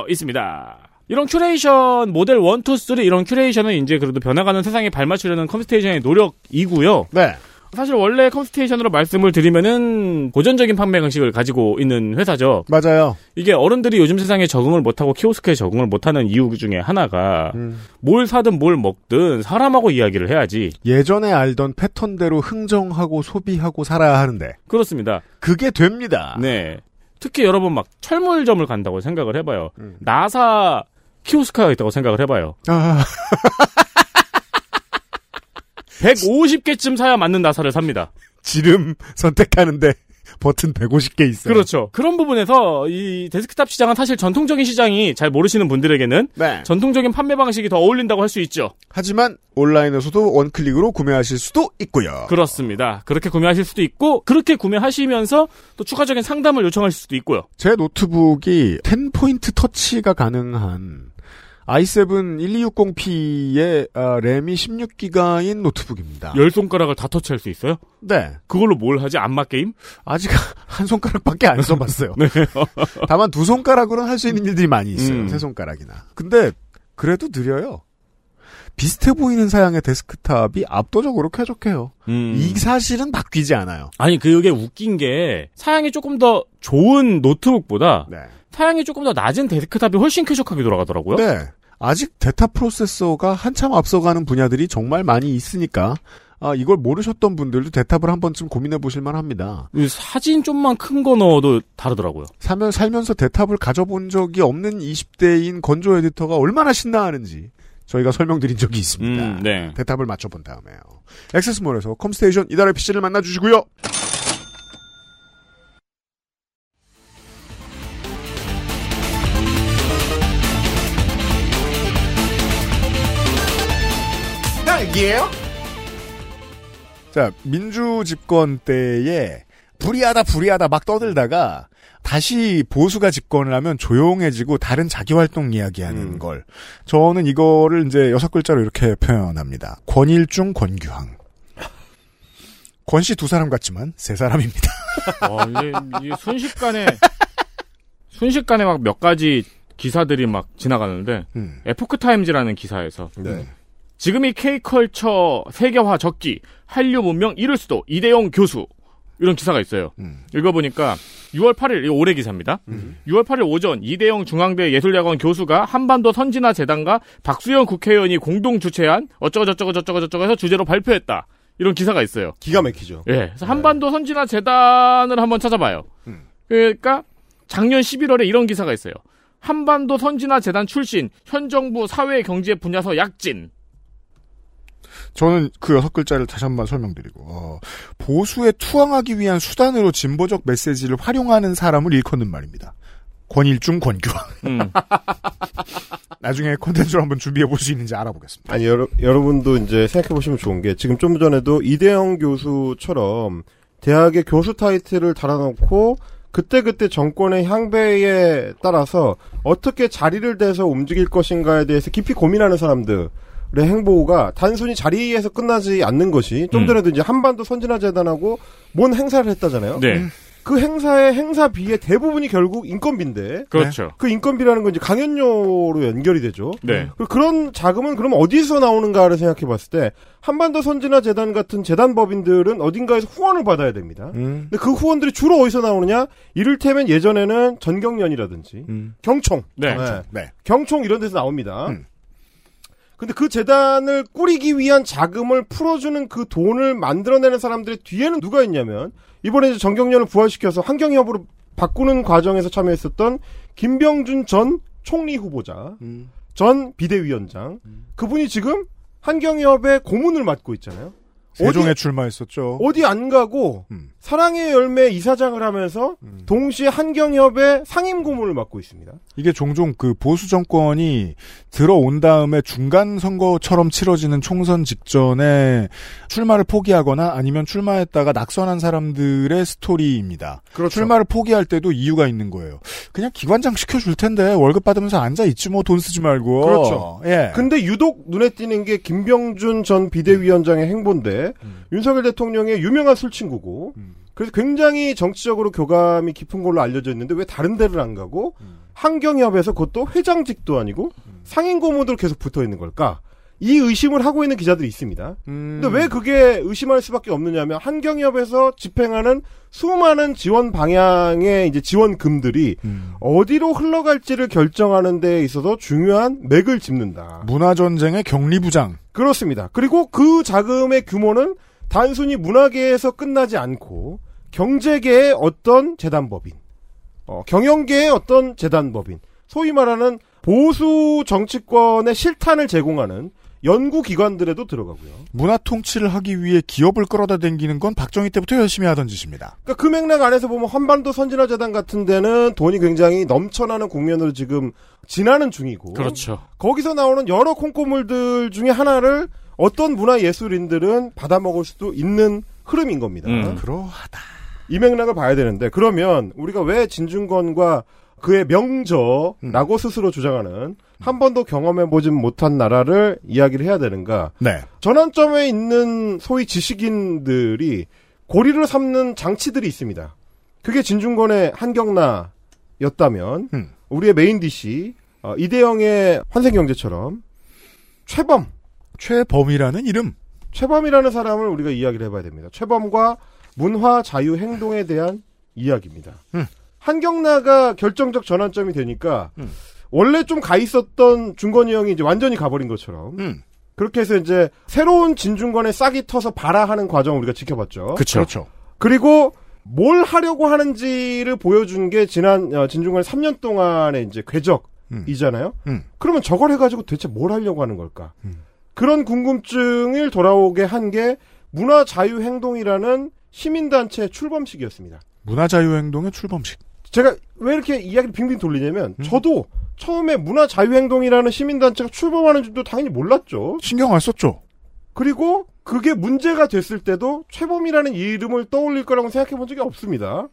있습니다. 이런 큐레이션 모델 1, 2, 3 이런 큐레이션은 이제 그래도 변화가는 세상에 발맞추려는 컴스테이션의 노력이고요. 네. 사실 원래 컴스테이션으로 말씀을 드리면은 고전적인 판매 방식을 가지고 있는 회사죠. 맞아요. 이게 어른들이 요즘 세상에 적응을 못하고 키오스크에 적응을 못하는 이유 중에 하나가 뭘 사든 뭘 먹든 사람하고 이야기를 해야지. 예전에 알던 패턴대로 흥정하고 소비하고 살아야 하는데. 그렇습니다. 그게 됩니다. 네. 특히 여러분 막 철물점을 간다고 생각을 해봐요. 나사 키오스크가 있다고 생각을 해봐요. 아. 150개쯤 사야 맞는 나사를 삽니다. 지름 선택하는데 버튼 150개 있어요. 그렇죠. 그런 부분에서 이 데스크탑 시장은 사실 전통적인 시장이 잘 모르시는 분들에게는 네. 전통적인 판매 방식이 더 어울린다고 할 수 있죠. 하지만 온라인에서도 원클릭으로 구매하실 수도 있고요. 그렇습니다. 그렇게 구매하실 수도 있고 그렇게 구매하시면서 또 추가적인 상담을 요청하실 수도 있고요. 제 노트북이 10포인트 터치가 가능한 i7 1260p의 램이 16기가인 노트북입니다. 10손가락을 다 터치할 수 있어요? 네. 그걸로 뭘 하지? 안마 게임? 아직 한 손가락밖에 안 써봤어요. 네. 다만 두 손가락으로는 할 수 있는 일들이 많이 있어요. 세 손가락이나. 근데 그래도 느려요. 비슷해 보이는 사양의 데스크탑이 압도적으로 쾌적해요. 이 사실은 바뀌지 않아요. 아니 그게 웃긴 게 사양이 조금 더 좋은 노트북보다 네. 사양이 조금 더 낮은 데스크탑이 훨씬 쾌적하게 돌아가더라고요. 네. 아직 데이터 프로세서가 한참 앞서가는 분야들이 정말 많이 있으니까 이걸 모르셨던 분들도 데이터를 한 번쯤 고민해보실만 합니다. 사진 좀만 큰 거 넣어도 다르더라고요. 살면서 데이터를 가져본 적이 없는 20대인 건조 에디터가 얼마나 신나하는지 저희가 설명드린 적이 있습니다. 네. 대답을 맞춰본 다음에요. 액세스몰에서 컴스테이션 이달의 PC를 만나주시고요. 딸기예요? 자, 민주 집권 때에 불의하다 막 떠들다가 다시 보수가 집권을 하면 조용해지고 다른 자기활동 이야기하는 걸. 저는 이거를 이제 6글자로 이렇게 표현합니다. 권일중, 권규항. 권 씨 두 사람 같지만 세 사람입니다. 와, 이게 순식간에 막 몇 가지 기사들이 막 지나가는데, 에포크타임즈라는 기사에서. 네. 지금이 K컬처 세계화 적기, 한류 문명 이룰 수도, 이대영 교수. 이런 기사가 있어요. 읽어보니까 6월 8일, 올해 기사입니다. 6월 8일 오전 이대영 중앙대 예술대학원 교수가 한반도 선진화재단과 박수연 국회의원이 공동 주최한 어쩌고저쩌고 해서 주제로 발표했다. 이런 기사가 있어요. 기가 막히죠. 예, 그래서 한반도 선진화재단을 한번 찾아봐요. 그러니까 작년 11월에 이런 기사가 있어요. 한반도 선진화재단 출신 현 정부 사회 경제 분야서 약진. 저는 그 6글자를 다시 한번 설명드리고 보수에 투항하기 위한 수단으로 진보적 메시지를 활용하는 사람을 일컫는 말입니다. 권일중, 권규왕. 나중에 콘텐츠를 한번 준비해 볼 수 있는지 알아보겠습니다. 아니 여러분도 이제 생각해 보시면 좋은 게 지금 좀 전에도 이대영 교수처럼 대학의 교수 타이틀을 달아놓고 그때그때 정권의 향배에 따라서 어떻게 자리를 대서 움직일 것인가에 대해서 깊이 고민하는 사람들. 행보가 단순히 자리에서 끝나지 않는 것이 좀 전에도 이제 한반도 선진화재단하고 뭔 행사를 했다잖아요. 네. 그 행사의 행사비의 대부분이 결국 인건비인데. 그렇죠. 그 인건비라는 건 이제 강연료로 연결이 되죠. 네. 그런 자금은 그럼 어디서 나오는가를 생각해 봤을 때 한반도 선진화재단 같은 재단법인들은 어딘가에서 후원을 받아야 됩니다. 근데 그 후원들이 주로 어디서 나오느냐? 이를테면 예전에는 전경련이라든지 경총. 네. 네. 경총 이런 데서 나옵니다. 근데 그 재단을 꾸리기 위한 자금을 풀어주는 그 돈을 만들어내는 사람들의 뒤에는 누가 있냐면 이번에 이제 정경련을 부활시켜서 환경협으로 바꾸는 과정에서 참여했었던 김병준 전 총리 후보자, 전 비대위원장 그분이 지금 환경협의 고문을 맡고 있잖아요. 세종에 출마했었죠. 어디 안 가고 사랑의 열매 이사장을 하면서 동시에 한경협의 상임 고문을 맡고 있습니다. 이게 종종 그 보수 정권이 들어온 다음에 중간 선거처럼 치러지는 총선 직전에 출마를 포기하거나 아니면 출마했다가 낙선한 사람들의 스토리입니다. 그렇죠. 출마를 포기할 때도 이유가 있는 거예요. 그냥 기관장 시켜줄 텐데 월급 받으면서 앉아 있지 뭐 돈 쓰지 말고. 그렇죠. 예. 근데 유독 눈에 띄는 게 김병준 전 비대위원장의 행보인데. 윤석열 대통령의 유명한 술 친구고 그래서 굉장히 정치적으로 교감이 깊은 걸로 알려져 있는데 왜 다른 데를 안 가고 환경협에서 그것도 회장직도 아니고 상임고문으로 계속 붙어있는 걸까? 이 의심을 하고 있는 기자들이 있습니다. 근데 왜 그게 의심할 수밖에 없느냐면 환경협에서 집행하는 수많은 지원 방향의 이제 지원금들이 어디로 흘러갈지를 결정하는 데 있어서 중요한 맥을 짚는다. 문화전쟁의 경리부장. 그렇습니다. 그리고 그 자금의 규모는 단순히 문화계에서 끝나지 않고 경제계의 어떤 재단법인 경영계의 어떤 재단법인, 소위 말하는 보수 정치권의 실탄을 제공하는 연구기관들에도 들어가고요. 문화통치를 하기 위해 기업을 끌어다 댕기는 건 박정희 때부터 열심히 하던 짓입니다. 그러니까 그 맥락 안에서 보면 한반도 선진화재단 같은 데는 돈이 굉장히 넘쳐나는 국면으로 지금 지나는 중이고, 그렇죠. 거기서 나오는 여러 콩고물들 중에 하나를 어떤 문화예술인들은 받아먹을 수도 있는 흐름인 겁니다. 그러하다. 이 맥락을 봐야 되는데, 그러면 우리가 왜 진중권과 그의 명저라고 스스로 주장하는 한 번도 경험해보진 못한 나라를 이야기를 해야 되는가. 네. 전환점에 있는 소위 지식인들이 고리를 삼는 장치들이 있습니다. 그게 진중권의 한경나였다면 우리의 메인 DC 이대영의 환생경제처럼 최범이라는 이름, 최범이라는 사람을 우리가 이야기를 해봐야 됩니다. 최범과 문화자유행동에 대한 이야기입니다. 한경나가 결정적 전환점이 되니까 원래 좀 가 있었던 중건이 형이 이제 완전히 가버린 것처럼 그렇게 해서 이제 새로운 진중권의 싹이 터서 발아하는 과정을 우리가 지켜봤죠. 그렇죠. 그리고 뭘 하려고 하는지를 보여준 게 지난 진중권 3년 동안의 이제 궤적이잖아요. 그러면 저걸 해가지고 대체 뭘 하려고 하는 걸까? 그런 궁금증을 돌아오게 한 게 문화자유행동이라는 시민단체의 출범식이었습니다. 문화자유행동의 출범식. 제가 왜 이렇게 이야기를 빙빙 돌리냐면 저도 처음에 문화자유행동이라는 시민단체가 출범하는 줄도 당연히 몰랐죠. 신경 안 썼죠. 그리고 그게 문제가 됐을 때도 최범이라는 이름을 떠올릴 거라고 생각해 본 적이 없습니다.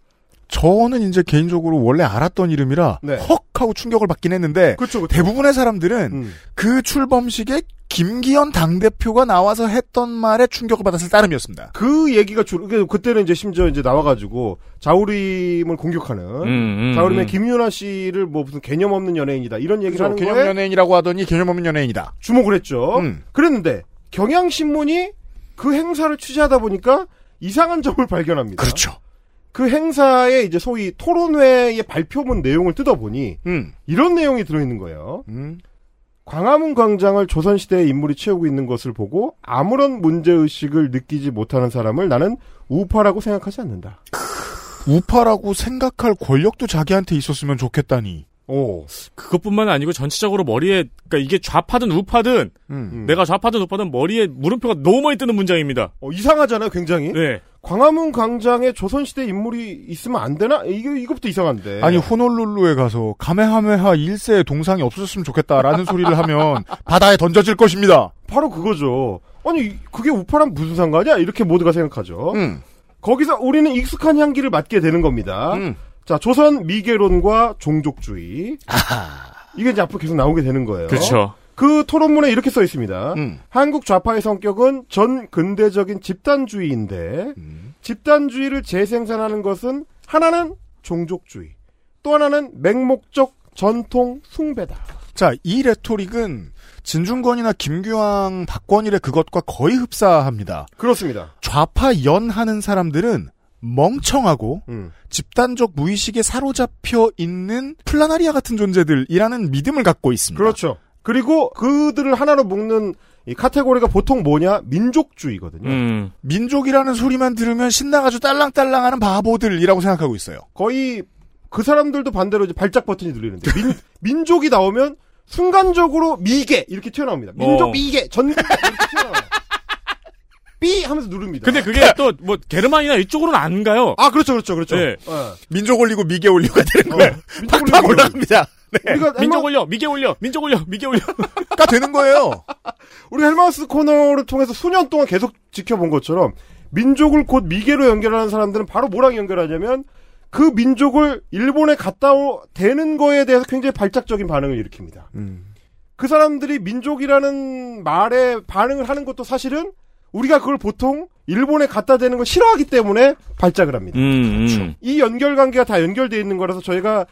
저는 이제 개인적으로 원래 알았던 이름이라 네. 헉 하고 충격을 받긴 했는데 그쵸. 대부분의 사람들은 그 출범식에 김기현 당대표가 나와서 했던 말에 충격을 받았을 따름이었습니다. 그 얘기가 그때는 이제 심지어 이제 나와가지고 자우림을 공격하는 자우림의 김윤아 씨를 뭐 무슨 개념 없는 연예인이다 이런 얘기를 하는 거에 개념 연예인이라고 하더니 개념 없는 연예인이다 주목을 했죠. 그랬는데 경향신문이 그 행사를 취재하다 보니까 이상한 점을 발견합니다. 그렇죠. 그 행사의 이제 소위 토론회의 발표문 내용을 뜯어보니 이런 내용이 들어있는 거예요. 광화문 광장을 조선시대의 인물이 채우고 있는 것을 보고 아무런 문제의식을 느끼지 못하는 사람을 나는 우파라고 생각하지 않는다. 우파라고 생각할 권력도 자기한테 있었으면 좋겠다니. 오. 그것뿐만 아니고 전체적으로 머리에, 그러니까 이게 좌파든 우파든 내가 좌파든 우파든 머리에 물음표가 너무 많이 뜨는 문장입니다. 이상하잖아요, 굉장히. 네. 광화문 광장에 조선시대 인물이 있으면 안 되나? 이거부터 이상한데. 아니, 호놀룰루에 가서 가메하메하 1세의 동상이 없어졌으면 좋겠다라는 소리를 하면 바다에 던져질 것입니다. 바로 그거죠. 아니, 그게 우파랑 무슨 상관이야? 이렇게 모두가 생각하죠. 거기서 우리는 익숙한 향기를 맡게 되는 겁니다. 자, 조선 미개론과 종족주의. 아하. 이게 이제 앞으로 계속 나오게 되는 거예요. 그렇죠. 그 토론문에 이렇게 써 있습니다. 한국 좌파의 성격은 전 근대적인 집단주의인데 집단주의를 재생산하는 것은 하나는 종족주의, 또 하나는 맹목적 전통 숭배다. 자, 이 레토릭은 진중권이나 김규항, 박권일의 그것과 거의 흡사합니다. 그렇습니다. 좌파 연하는 사람들은 멍청하고 집단적 무의식에 사로잡혀 있는 플라나리아 같은 존재들이라는 믿음을 갖고 있습니다. 그렇죠. 그리고 그들을 하나로 묶는 이 카테고리가 보통 뭐냐? 민족주의거든요. 민족이라는 소리만 들으면 신나가지고 딸랑딸랑하는 바보들이라고 생각하고 있어요. 거의 그 사람들도 반대로 이제 발작 버튼이 눌리는데 민족이 나오면 순간적으로 미개 이렇게 튀어나옵니다. 민족 미개 전국 이렇게 튀어나와요. 삐 하면서 누릅니다. 근데 그게 또 뭐 게르만이나 이쪽으로는 안 가요. 아 그렇죠. 네. 민족 올리고 미개 올리고가 되는 거예요. 팍팍 올라갑니다. 네. 우리가 민족 올려, 미개 올려, 민족 올려, 미개 올려가 되는 거예요. 우리 헬마우스 코너를 통해서 수년 동안 계속 지켜본 것처럼 민족을 곧 미개로 연결하는 사람들은 바로 뭐랑 연결하냐면 그 민족을 일본에 갖다 대는 거에 대해서 굉장히 발작적인 반응을 일으킵니다. 그 사람들이 민족이라는 말에 반응을 하는 것도 사실은 우리가 그걸 보통 일본에 갖다 대는 걸 싫어하기 때문에 발작을 합니다. 그렇죠. 이 연결관계가 다 연결되어 있는 거라서 저희가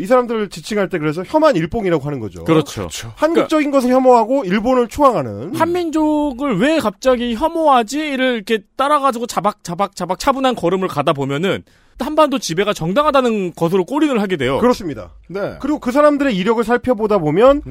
이 사람들을 지칭할 때 그래서 혐한 일봉이라고 하는 거죠. 그렇죠. 한국적인 것을 혐오하고 일본을 추앙하는. 한민족을 왜 갑자기 혐오하지를 이렇게 따라가지고 자박 차분한 걸음을 가다 보면은 한반도 지배가 정당하다는 것으로 꼬린을 하게 돼요. 그렇습니다. 네. 그리고 그 사람들의 이력을 살펴보다 보면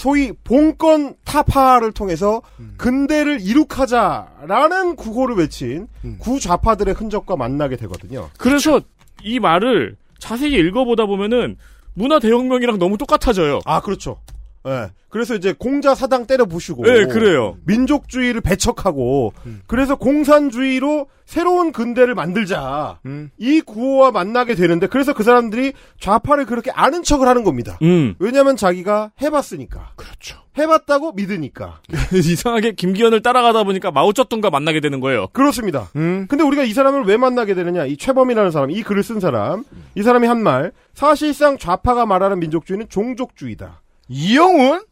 소위 봉건 타파를 통해서 근대를 이룩하자라는 구호를 외친 구좌파들의 흔적과 만나게 되거든요. 그래서 이 말을 자세히 읽어보다 보면은 문화 대혁명이랑 너무 똑같아져요. 아, 그렇죠. 예. 네. 그래서 이제 공자 사당 때려부시고. 예, 네, 그래요. 민족주의를 배척하고. 그래서 공산주의로 새로운 근대를 만들자. 이 구호와 만나게 되는데, 그래서 그 사람들이 좌파를 그렇게 아는 척을 하는 겁니다. 왜냐면 자기가 해봤으니까. 그렇죠. 해봤다고 믿으니까. 이상하게 김기현을 따라가다 보니까 마오쩌둥과 만나게 되는 거예요. 그렇습니다. 근데 우리가 이 사람을 왜 만나게 되느냐. 이 최범이라는 사람, 이 글을 쓴 사람. 이 사람이 한 말. 사실상 좌파가 말하는 민족주의는 종족주의다. 이영훈?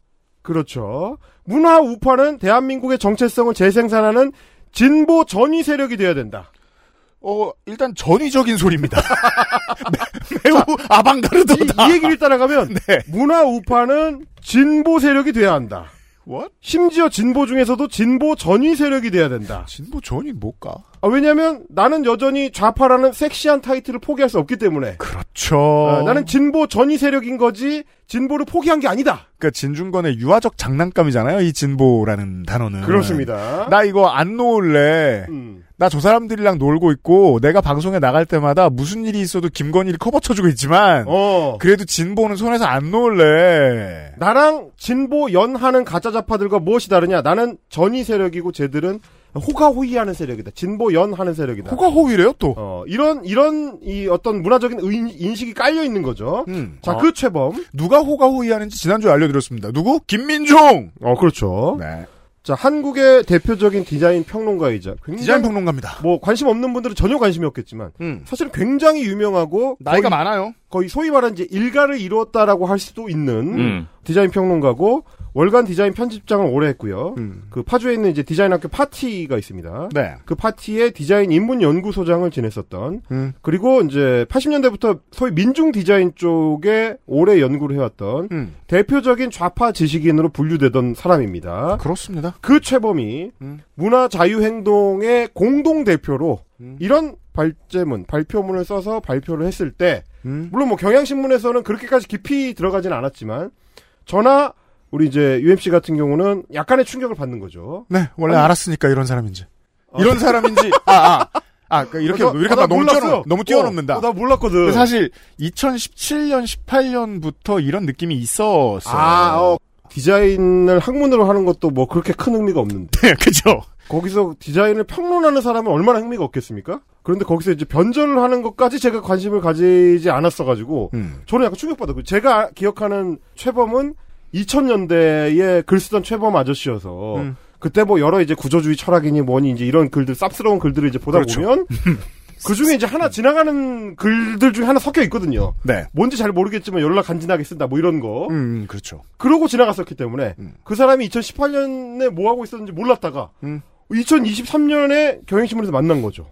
그렇죠. 문화 우파는 대한민국의 정체성을 재생산하는 진보 전위 세력이 되어야 된다. 일단 전위적인 소리입니다. 매우 아방가르드다. 이 얘기를 따라가면 네. 문화 우파는 진보 세력이 되어야 한다. What? 심지어 진보 중에서도 진보 전위 세력이 되어야 된다. 진보 전위 뭘까? 아, 왜냐하면 나는 여전히 좌파라는 섹시한 타이틀을 포기할 수 없기 때문에. 그렇죠. 아, 나는 진보 전위 세력인 거지 진보를 포기한 게 아니다. 그러니까 진중권의 유아적 장난감이잖아요. 이 진보라는 단어는. 그렇습니다. 나 이거 안 놓을래. 나 저 사람들이랑 놀고 있고 내가 방송에 나갈 때마다 무슨 일이 있어도 김건희를 커버쳐주고 있지만 그래도 진보는 손에서 안 놓을래. 나랑 진보 연하는 가짜 좌파들과 무엇이 다르냐. 나는 전위 세력이고 쟤들은 호가호위하는 세력이다. 진보연하는 세력이다. 호가호위래요 또. 이런 이 어떤 문화적인 인식이 깔려 있는 거죠. 자, 그 최범 누가 호가호위하는지 지난주에 알려드렸습니다. 누구? 김민종. 그렇죠. 네. 자, 한국의 대표적인 디자인 평론가이자 디자인 평론가입니다. 뭐 관심 없는 분들은 전혀 관심이 없겠지만 사실은 굉장히 유명하고 나이가 많아요. 거의 소위 말하는 이제 일가를 이루었다라고 할 수도 있는 디자인 평론가고. 월간 디자인 편집장을 오래 했고요. 그 파주에 있는 이제 디자인 학교 파티가 있습니다. 네. 그 파티에 디자인 인문 연구소장을 지냈었던. 그리고 이제 80년대부터 소위 민중 디자인 쪽에 오래 연구를 해왔던 대표적인 좌파 지식인으로 분류되던 사람입니다. 그렇습니다. 그 최범이 문화자유행동의 공동 대표로 이런 발표문을 써서 발표를 했을 때 물론 뭐 경향신문에서는 그렇게까지 깊이 들어가진 않았지만 저나 우리 이제 UMC 같은 경우는 약간의 충격을 받는 거죠. 네, 원래 알았으니까 이런 사람인지. 이런 사람인지. 그러니까 이렇게 너무 뛰어넘는다. 나 몰랐거든. 사실 2017년, 18년부터 이런 느낌이 있었어요. 디자인을 학문으로 하는 것도 뭐 그렇게 큰 의미가 없는데. 그죠. 거기서 디자인을 평론하는 사람은 얼마나 흥미가 없겠습니까? 그런데 거기서 이제 변절을 하는 것까지 제가 관심을 가지지 않았어가지고 저는 약간 충격받았고 제가 기억하는 최범은 2000년대에 글 쓰던 최범 아저씨여서, 그때 뭐 여러 이제 구조주의 철학이니 뭐니 이제 이런 글들, 쌉스러운 글들을 이제 보다 그렇죠. 보면, 그 중에 이제 하나 지나가는 글들 중에 하나 섞여 있거든요. 네. 뭔지 잘 모르겠지만 연락 간지나게 쓴다 뭐 이런 거. 그렇죠. 그러고 지나갔었기 때문에, 그 사람이 2018년에 뭐 하고 있었는지 몰랐다가, 2023년에 경향신문에서 만난 거죠.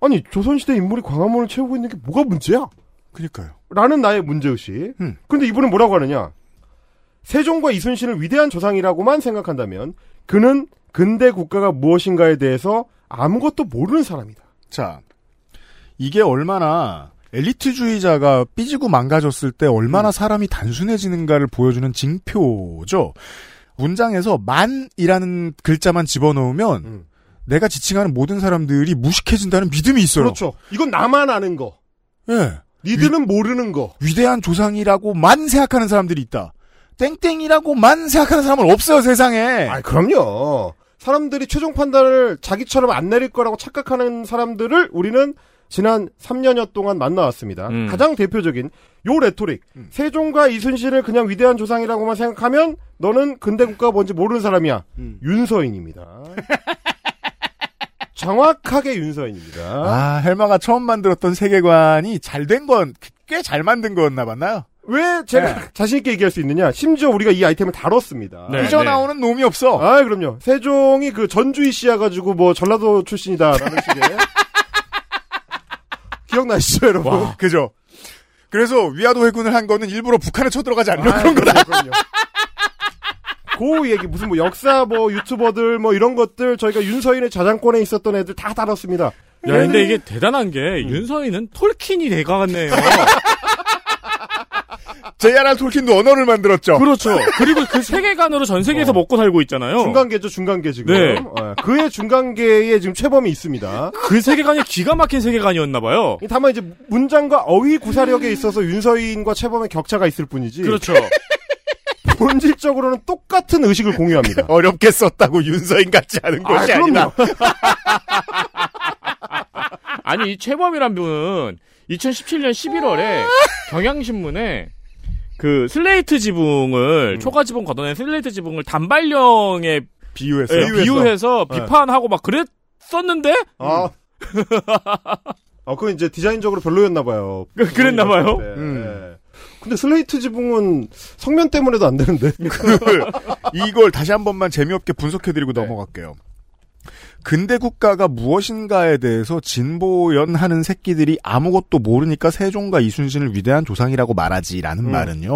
아니, 조선시대 인물이 광화문을 채우고 있는 게 뭐가 문제야? 그니까요. 라는 나의 문제의식. 근데 이분은 뭐라고 하느냐? 세종과 이순신을 위대한 조상이라고만 생각한다면 그는 근대 국가가 무엇인가에 대해서 아무것도 모르는 사람이다. 자, 이게 얼마나 엘리트주의자가 삐지고 망가졌을 때 얼마나 사람이 단순해지는가를 보여주는 징표죠. 문장에서 만이라는 글자만 집어넣으면 내가 지칭하는 모든 사람들이 무식해진다는 믿음이 있어요. 그렇죠. 이건 나만 아는 거. 예. 니들은 모르는 거. 위대한 조상이라고만 생각하는 사람들이 있다. 땡땡이라고만 생각하는 사람은 없어요, 세상에. 아, 그럼요. 사람들이 최종 판단을 자기처럼 안 내릴 거라고 착각하는 사람들을 우리는 지난 3년여 동안 만나왔습니다. 가장 대표적인 요 레토릭. 세종과 이순신을 그냥 위대한 조상이라고만 생각하면 너는 근대 국가가 뭔지 모르는 사람이야. 윤서인입니다. 정확하게 윤서인입니다. 아, 헬마가 처음 만들었던 세계관이 잘된 건, 꽤 잘 만든 거였나 봤나요? 왜 제가 자신있게 얘기할 수 있느냐? 심지어 우리가 이 아이템을 다뤘습니다. 네, 삐져나오는 놈이 없어. 아, 그럼요. 세종이 그 전주의 씨여가지고 뭐 전라도 출신이다. 라는 식의. 기억나시죠, 여러분? 와. 그죠? 그래서 위화도 회군을 한 거는 일부러 북한에 쳐들어가지 않으려고 그런 거다. 그럼요. 그 얘기, 무슨 뭐 역사 뭐 유튜버들 뭐 이런 것들 저희가 윤서인의 저작권에 있었던 애들 다 다뤘습니다. 야, 근데 이게 대단한 게 윤서인은 톨킨이 돼가네요. JRR 톨킨도 언어를 만들었죠. 그렇죠. 그리고 그 세계관으로 전 세계에서 먹고 살고 있잖아요. 중간계죠, 중간계 지금. 네. 그의 중간계에 지금 최범이 있습니다. 그 세계관이 기가 막힌 세계관이었나 봐요. 다만 이제 문장과 어휘 구사력에 있어서 윤서인과 최범의 격차가 있을 뿐이지. 그렇죠. 본질적으로는 똑같은 의식을 공유합니다. 어렵게 썼다고 윤서인 같지 않은 것이 아니라. 아니, 이 최범이란 분은 2017년 11월에 경향신문에 그 슬레이트 지붕을 초가 지붕 걷어낸 슬레이트 지붕을 단발령에 비유했어요. 예, 비유해서 비판하고 막 그랬었는데. 그건 이제 디자인적으로 별로였나 봐요. 그랬나 봐요. 네. 근데 슬레이트 지붕은 성면 때문에도 안 되는데. 이걸 다시 한 번만 재미없게 분석해드리고 넘어갈게요. 근대 국가가 무엇인가에 대해서 진보연하는 새끼들이 아무것도 모르니까 세종과 이순신을 위대한 조상이라고 말하지라는 말은요.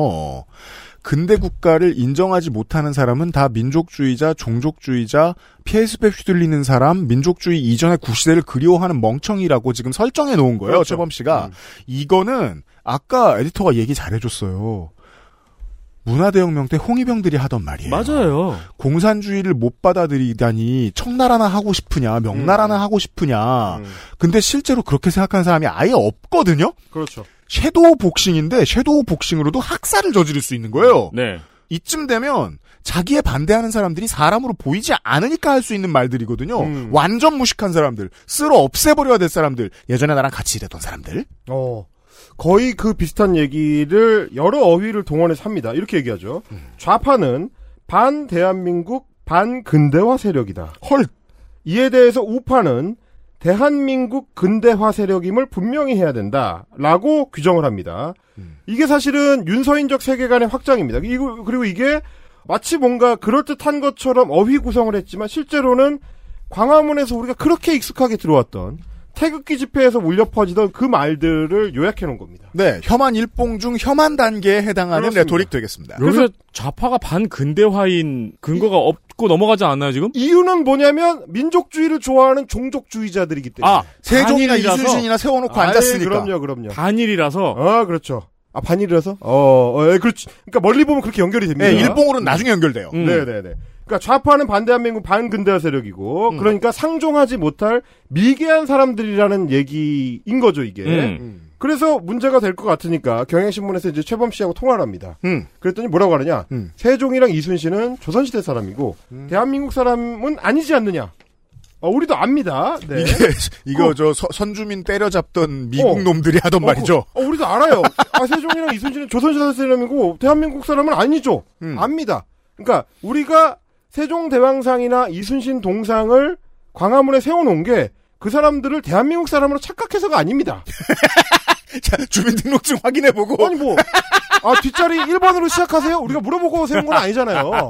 근대 국가를 인정하지 못하는 사람은 다 민족주의자, 종족주의자, 피해습에 휘둘리는 사람, 민족주의 이전의 구시대를 그리워하는 멍청이라고 지금 설정해 놓은 거예요. 그렇죠. 최범 씨가. 이거는 아까 에디터가 얘기 잘해줬어요. 문화대혁명 때 홍위병들이 하던 말이에요. 맞아요. 공산주의를 못 받아들이다니 청나라나 하고 싶으냐, 명나라나 하고 싶으냐. 근데 실제로 그렇게 생각하는 사람이 아예 없거든요. 그렇죠. 섀도우 복싱인데 섀도우 복싱으로도 학살을 저지를 수 있는 거예요. 네. 이쯤 되면 자기에 반대하는 사람들이 사람으로 보이지 않으니까 할 수 있는 말들이거든요. 완전 무식한 사람들, 쓸어 없애버려야 될 사람들, 예전에 나랑 같이 일했던 사람들. 거의 그 비슷한 얘기를 여러 어휘를 동원해서 합니다. 이렇게 얘기하죠. 좌파는 반 대한민국 반 근대화 세력이다. 헐. 이에 대해서 우파는 대한민국 근대화 세력임을 분명히 해야 된다라고 규정을 합니다. 이게 사실은 윤서인적 세계관의 확장입니다. 그리고 이게 마치 뭔가 그럴듯한 것처럼 어휘 구성을 했지만 실제로는 광화문에서 우리가 그렇게 익숙하게 들어왔던 태극기 집회에서 울려 퍼지던 그 말들을 요약해 놓은 겁니다. 네, 혐한 일봉 중 혐한 단계에 해당하는 레토릭 되겠습니다. 그래서 좌파가 반근대화인 근거가 없고 넘어가지 않나요 지금? 이유는 뭐냐면 민족주의를 좋아하는 종족주의자들이기 때문에. 세종이나 이순신이나 세워놓고 앉았으니까. 그럼요. 반일이라서. 그렇죠. 반일이라서? 그렇죠. 그러니까 멀리 보면 그렇게 연결이 됩니다. 네, 일봉으로는 나중에 연결돼요. 네. 그러니까 좌파는 반대한민국 반근대화 세력이고 그러니까 상종하지 못할 미개한 사람들이라는 얘기인 거죠 이게. 그래서 문제가 될 것 같으니까 경향신문에서 이제 최범 씨하고 통화를 합니다. 그랬더니 뭐라고 하느냐. 세종이랑 이순신은 조선시대 사람이고 대한민국 사람은 아니지 않느냐. 우리도 압니다. 네. 선주민 때려잡던 미국 놈들이 하던 말이죠. 우리도 알아요. 세종이랑 이순신은 조선시대 사람이고 대한민국 사람은 아니죠. 압니다. 그러니까 우리가 세종대왕상이나 이순신 동상을 광화문에 세워놓은 게 그 사람들을 대한민국 사람으로 착각해서가 아닙니다. 자, 주민등록증 확인해보고. 아니 뭐. 뒷자리 1번으로 시작하세요? 우리가 물어보고 세운 건 아니잖아요.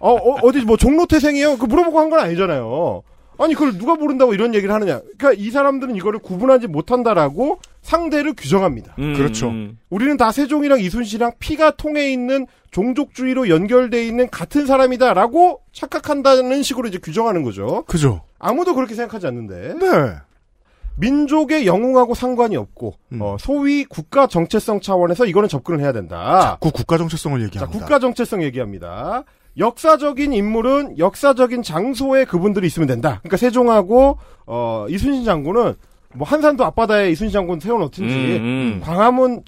어디 뭐 종로 태생이에요? 그 물어보고 한 건 아니잖아요. 아니 그걸 누가 모른다고 이런 얘기를 하느냐. 그러니까 이 사람들은 이거를 구분하지 못한다라고 상대를 규정합니다. 그렇죠. 우리는 다 세종이랑 이순신이랑 피가 통해 있는 종족주의로 연결돼 있는 같은 사람이다라고 착각한다는 식으로 이제 규정하는 거죠. 그죠. 아무도 그렇게 생각하지 않는데. 네. 민족의 영웅하고 상관이 없고 소위 국가 정체성 차원에서 이거는 접근을 해야 된다. 자꾸 국가 정체성을 얘기합니다. 국가 정체성 얘기합니다. 역사적인 인물은 역사적인 장소에 그분들이 있으면 된다. 그러니까 세종하고 이순신 장군은 뭐 한산도 앞바다에 이순신 장군 세워놓든지 광화문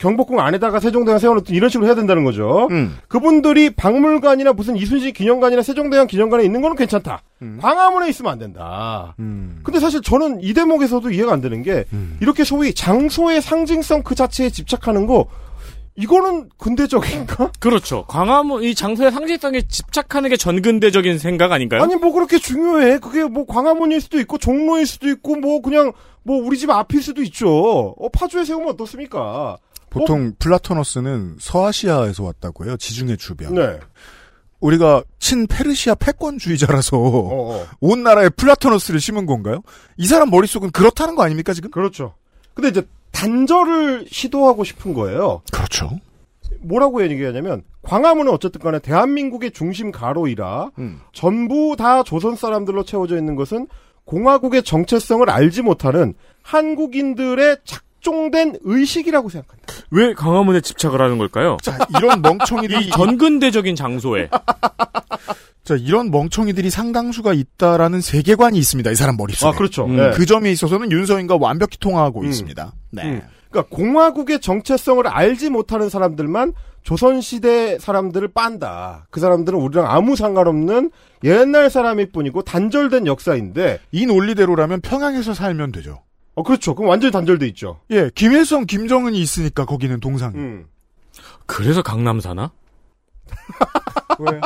경복궁 안에다가 세종대왕 세워놓든지 이런 식으로 해야 된다는 거죠. 그분들이 박물관이나 무슨 이순신 기념관이나 세종대왕 기념관에 있는 거는 괜찮다. 광화문에 있으면 안 된다. 근데 사실 저는 이 대목에서도 이해가 안 되는 게 이렇게 소위 장소의 상징성 그 자체에 집착하는 거 이거는 근대적인가? 그렇죠. 광화문 이 장소의 상징성에 집착하는 게 전근대적인 생각 아닌가요? 아니 뭐 그렇게 중요해. 그게 뭐 광화문일 수도 있고 종로일 수도 있고 뭐 그냥 뭐 우리 집 앞일 수도 있죠. 파주에 세우면 어떻습니까? 보통 플라토너스는 서아시아에서 왔다고 해요. 지중해 주변. 네. 우리가 친페르시아 패권주의자라서 온 나라에 플라토너스를 심은 건가요? 이 사람 머릿속은 그렇다는 거 아닙니까 지금? 그렇죠. 근데 이제 단절을 시도하고 싶은 거예요. 그렇죠. 뭐라고 얘기하냐면 광화문은 어쨌든 간에 대한민국의 중심 가로이라 전부 다 조선 사람들로 채워져 있는 것은 공화국의 정체성을 알지 못하는 한국인들의 작종된 의식이라고 생각한다. 왜 광화문에 집착을 하는 걸까요? 자, 이런 멍청이들이 이 전근대적인 장소에 자, 이런 멍청이들이 상당수가 있다라는 세계관이 있습니다. 이 사람 머릿속에. 아, 그렇죠. 네. 그 점에 있어서는 윤서인과 완벽히 통하고 있습니다. 네. 그러니까 공화국의 정체성을 알지 못하는 사람들만 조선시대 사람들을 빤다. 그 사람들은 우리랑 아무 상관없는 옛날 사람일 뿐이고 단절된 역사인데 이 논리대로라면 평양에서 살면 되죠. 어, 그렇죠. 그럼 완전히 단절돼 있죠. 예, 김일성, 김정은이 있으니까 거기는 동상이. 그래서 강남 사나? 왜?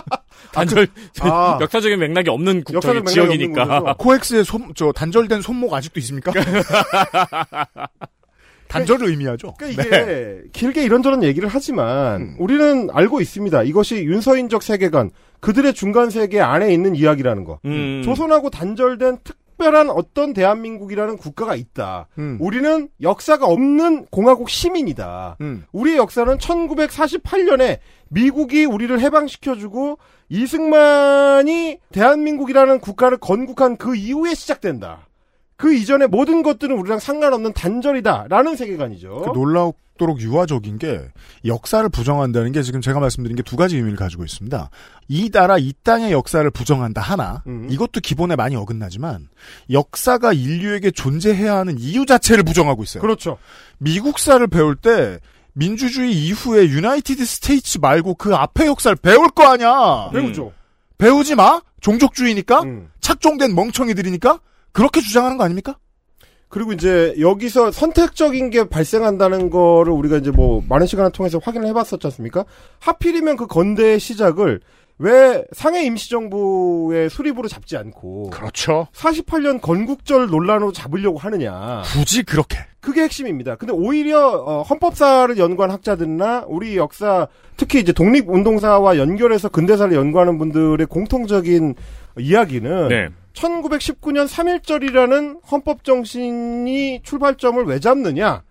단절 역사적인 맥락이 없는 국적 지역이니까. 없는 코엑스의 단절된 손목 아직도 있습니까? 단절을 의미하죠. 그러니까 이게 네. 길게 이런저런 얘기를 하지만 우리는 알고 있습니다. 이것이 윤서인적 세계관, 그들의 중간 세계 안에 있는 이야기라는 거. 조선하고 단절된 특별한 어떤 대한민국이라는 국가가 있다. 우리는 역사가 없는 공화국 시민이다. 우리의 역사는 1948년에 미국이 우리를 해방시켜주고 이승만이 대한민국이라는 국가를 건국한 그 이후에 시작된다. 그 이전의 모든 것들은 우리랑 상관없는 단절이다라는 세계관이죠. 그 놀랍도록 유화적인 게 역사를 부정한다는 게 지금 제가 말씀드린 게 두 가지 의미를 가지고 있습니다. 이 나라, 이 땅의 역사를 부정한다 하나, 이것도 기본에 많이 어긋나지만 역사가 인류에게 존재해야 하는 이유 자체를 부정하고 있어요. 그렇죠. 미국사를 배울 때 민주주의 이후에 유나이티드 스테이츠 말고 그 앞에 역사를 배울 거 아니야. 배우죠. 배우지 마. 종족주의니까. 착종된 멍청이들이니까. 그렇게 주장하는 거 아닙니까? 그리고 이제 여기서 선택적인 게 발생한다는 거를 우리가 이제 뭐 많은 시간을 통해서 확인을 해봤었지 않습니까? 하필이면 그 건대의 시작을 왜 상해 임시정부의 수립으로 잡지 않고 그렇죠. 48년 건국절 논란으로 잡으려고 하느냐. 굳이 그렇게. 그게 핵심입니다. 근데 오히려 헌법사를 연구한 학자들이나 우리 역사 특히 이제 독립운동사와 연결해서 근대사를 연구하는 분들의 공통적인 이야기는 네. 1919년 3.1절이라는 헌법정신이 출발점을 왜 잡느냐.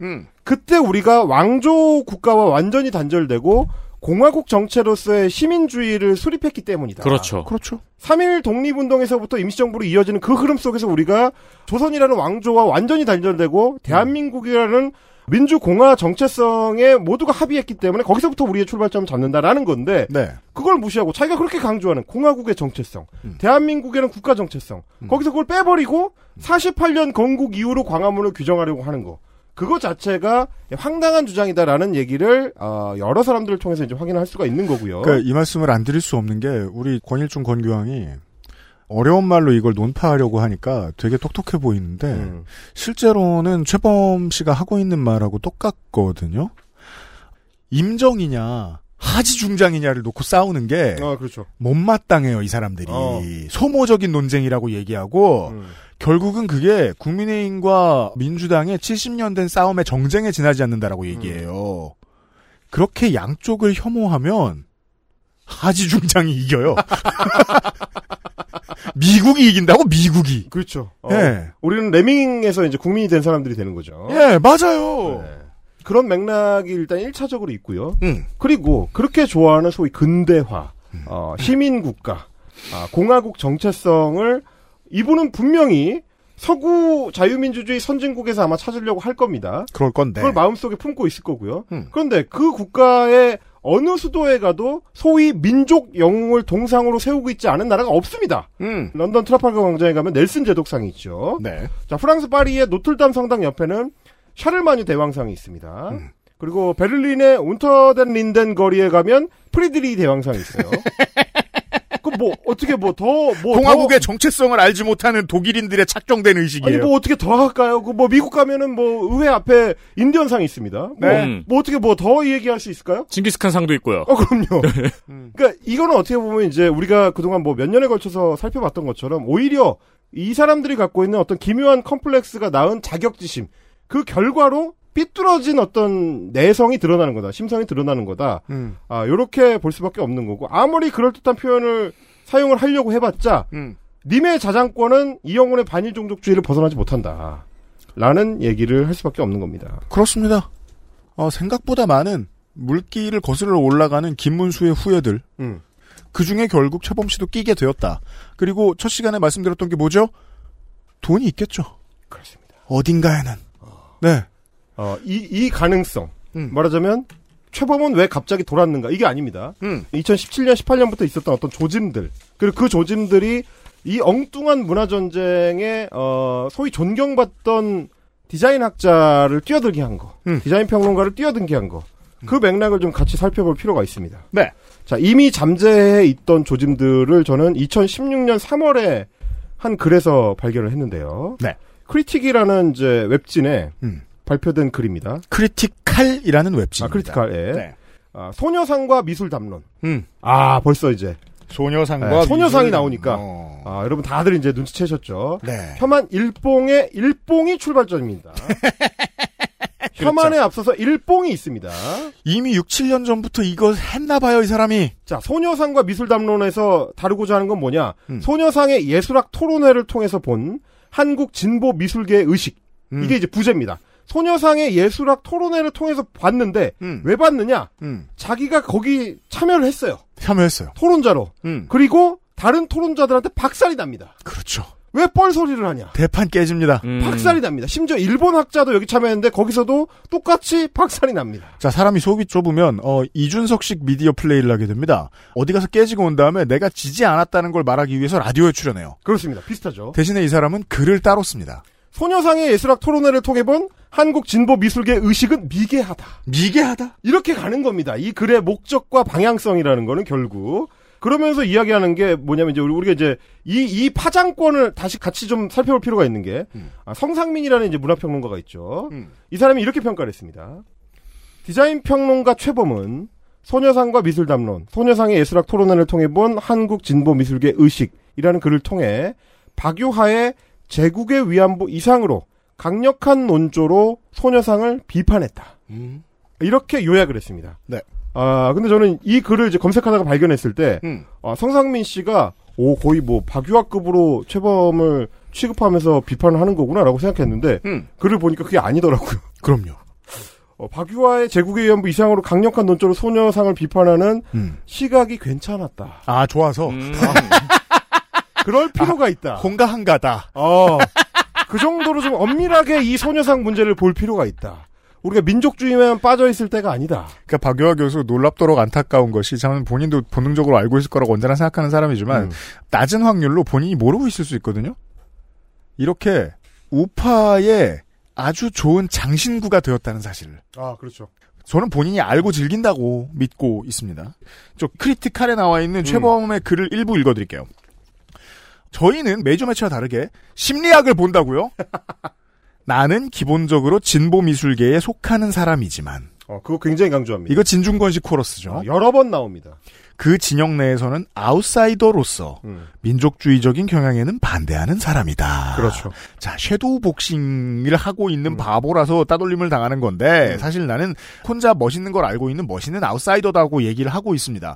그때 우리가 왕조 국가와 완전히 단절되고 공화국 정체로서의 시민주의를 수립했기 때문이다. 그렇죠. 그렇죠. 3.1 독립운동에서부터 임시정부로 이어지는 그 흐름 속에서 우리가 조선이라는 왕조와 완전히 단절되고 대한민국이라는 민주공화 정체성에 모두가 합의했기 때문에 거기서부터 우리의 출발점을 잡는다라는 건데 네. 그걸 무시하고 자기가 그렇게 강조하는 공화국의 정체성, 대한민국에는 국가 정체성 거기서 그걸 빼버리고 48년 건국 이후로 광화문을 규정하려고 하는 거 그거 자체가 황당한 주장이다라는 얘기를 여러 사람들을 통해서 이제 확인할 수가 있는 거고요. 그러니까 이 말씀을 안 드릴 수 없는 게 우리 권일중 권교황이 어려운 말로 이걸 논파하려고 하니까 되게 똑똑해 보이는데 실제로는 최범 씨가 하고 있는 말하고 똑같거든요. 임정이냐 하지중장이냐를 놓고 싸우는 게 그렇죠. 못마땅해요. 이 사람들이. 소모적인 논쟁이라고 얘기하고 결국은 그게 국민의힘과 민주당의 70년 된 싸움의 정쟁에 지나지 않는다라고 얘기해요. 그렇게 양쪽을 혐오하면 하지중장이 이겨요. 미국이 이긴다고? 미국이. 그렇죠. 예. 우리는 레밍에서 이제 국민이 된 사람들이 되는 거죠. 예, 맞아요. 네. 그런 맥락이 일단 1차적으로 있고요. 그리고 그렇게 좋아하는 소위 근대화, 시민국가, 공화국 정체성을 이분은 분명히 서구 자유민주주의 선진국에서 아마 찾으려고 할 겁니다. 그럴 건데. 그걸 마음속에 품고 있을 거고요. 그런데 그 국가의 어느 수도에 가도 소위 민족 영웅을 동상으로 세우고 있지 않은 나라가 없습니다. 런던 트라팔가 광장에 가면 넬슨 제독상이 있죠. 네. 자, 프랑스 파리의 노틀담 성당 옆에는 샤를마뉴 대왕상이 있습니다. 그리고 베를린의 운터덴 린덴 거리에 가면 프리드리히 대왕상이 있어요. 그럼 뭐 어떻게 공화국의 정체성을 알지 못하는 독일인들의 착정된 의식이에요. 아니 뭐 어떻게 더 할까요? 그 뭐 미국 가면은 뭐 의회 앞에 인디언상이 있습니다. 네. 뭐 어떻게 뭐 더 얘기할 수 있을까요? 징기스칸 상도 있고요. 그럼요. 그러니까 이거는 어떻게 보면 이제 우리가 그동안 뭐 몇 년에 걸쳐서 살펴봤던 것처럼 오히려 이 사람들이 갖고 있는 어떤 기묘한 컴플렉스가 낳은 자격지심 그 결과로 삐뚤어진 어떤 내성이 드러나는 거다. 심성이 드러나는 거다. 요렇게 볼 수밖에 없는 거고 아무리 그럴듯한 표현을 사용을 하려고 해봤자 님의 자장권은 이영훈의 반일종족주의를 벗어나지 못한다. 라는 얘기를 할 수밖에 없는 겁니다. 그렇습니다. 생각보다 많은 물기를 거슬러 올라가는 김문수의 후예들. 그중에 결국 최범 씨도 끼게 되었다. 그리고 첫 시간에 말씀드렸던 게 뭐죠? 돈이 있겠죠. 그렇습니다. 어딘가에는. 네. 이 가능성. 말하자면 최범은 왜 갑자기 돌았는가? 이게 아닙니다. 2017년, 18년부터 있었던 어떤 조짐들, 그리고 그 조짐들이 이 엉뚱한 문화전쟁에 소위 존경받던 디자인학자를 뛰어들게 한 거, 디자인평론가를 뛰어들게 한 거, 그 맥락을 좀 같이 살펴볼 필요가 있습니다. 네. 자, 이미 잠재해 있던 조짐들을 저는 2016년 3월에 한 글에서 발견을 했는데요. 네. 크리틱이라는 이제 웹진에 발표된 글입니다. 크리티칼이라는 웹진입니다. 아, 크리티칼. 예. 네. 아, 소녀상과 미술 담론. 아, 벌써 이제 소녀상과 네, 소녀상이 나오니까 아, 여러분 다들 이제 눈치채셨죠. 네. 혐한 일뽕의 일뽕이 출발점입니다. 혐한에 그렇죠. 앞서서 일뽕이 있습니다. 이미 6, 7년 전부터 이거 했나봐요, 이 사람이. 자, 소녀상과 미술 담론에서 다루고자 하는 건 뭐냐? 소녀상의 예술학 토론회를 통해서 본 한국 진보 미술계의 의식. 이게 이제 부제입니다. 소녀상의 예술학 토론회를 통해서 봤는데 왜 봤느냐? 자기가 거기 참여를 했어요. 참여했어요. 토론자로. 그리고 다른 토론자들한테 박살이 납니다. 그렇죠. 왜 뻘소리를 하냐? 대판 깨집니다. 박살이 납니다. 심지어 일본 학자도 여기 참여했는데 거기서도 똑같이 박살이 납니다. 자, 사람이 속이 좁으면 이준석식 미디어 플레이를 하게 됩니다. 어디 가서 깨지고 온 다음에 내가 지지 않았다는 걸 말하기 위해서 라디오에 출연해요. 그렇습니다. 비슷하죠. 대신에 이 사람은 글을 따로 씁니다. 소녀상의 예술학 토론회를 통해 본 한국 진보 미술계 의식은 미개하다. 미개하다? 이렇게 가는 겁니다. 이 글의 목적과 방향성이라는 거는 결국. 그러면서 이야기하는 게 뭐냐면 이제 우리가 이제 이 파장권을 다시 같이 좀 살펴볼 필요가 있는 게 성상민이라는 이제 문화평론가가 있죠. 이 사람이 이렇게 평가를 했습니다. 디자인평론가 최범은 소녀상과 미술담론, 소녀상의 예술학 토론회를 통해 본 한국 진보 미술계 의식이라는 글을 통해 박유하의 제국의 위안부 이상으로 강력한 논조로 소녀상을 비판했다. 이렇게 요약을 했습니다. 네. 아, 근데 저는 이 글을 이제 검색하다가 발견했을 때, 아, 성상민 씨가, 오, 거의 뭐, 박유하급으로 최범을 취급하면서 비판을 하는 거구나라고 생각했는데, 글을 보니까 그게 아니더라고요. 그럼요. 박유하의 제국의 위안부 이상으로 강력한 논조로 소녀상을 비판하는 시각이 괜찮았다. 아, 좋아서. 그럴 필요가 있다. 홍가한가다. 그 정도로 좀 엄밀하게 이 소녀상 문제를 볼 필요가 있다. 우리가 민족주의만 빠져있을 때가 아니다. 그러니까 박유하 교수 놀랍도록 안타까운 것이, 저는 본인도 본능적으로 알고 있을 거라고 언제나 생각하는 사람이지만 낮은 확률로 본인이 모르고 있을 수 있거든요. 이렇게 우파의 아주 좋은 장신구가 되었다는 사실을. 아, 그렇죠. 저는 본인이 알고 즐긴다고 믿고 있습니다. 저 크리티칼에 나와 있는 최범의 글을 일부 읽어드릴게요. 저희는 매주 매체와 다르게 심리학을 본다고요? 나는 기본적으로 진보 미술계에 속하는 사람이지만 그거 굉장히 강조합니다. 이거 진중권식 코러스죠. 여러 번 나옵니다. 그 진영 내에서는 아웃사이더로서 민족주의적인 경향에는 반대하는 사람이다. 그렇죠. 자, 섀도우 복싱을 하고 있는 바보라서 따돌림을 당하는 건데 사실 나는 혼자 멋있는 걸 알고 있는 멋있는 아웃사이더다고 얘기를 하고 있습니다.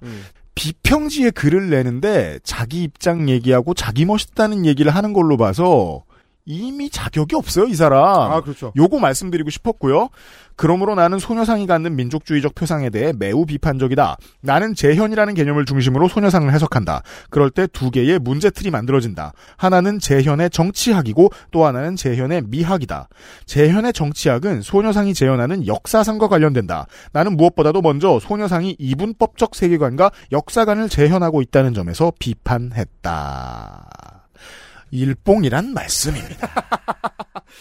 비평지에 글을 내는데 자기 입장 얘기하고 자기 멋있다는 얘기를 하는 걸로 봐서 이미 자격이 없어요, 이 사람. 아, 그렇죠. 요거 말씀드리고 싶었고요. 그러므로 나는 소녀상이 갖는 민족주의적 표상에 대해 매우 비판적이다. 나는 재현이라는 개념을 중심으로 소녀상을 해석한다. 그럴 때 두 개의 문제틀이 만들어진다. 하나는 재현의 정치학이고 또 하나는 재현의 미학이다. 재현의 정치학은 소녀상이 재현하는 역사상과 관련된다. 나는 무엇보다도 먼저 소녀상이 이분법적 세계관과 역사관을 재현하고 있다는 점에서 비판했다. 일뽕이란 말씀입니다.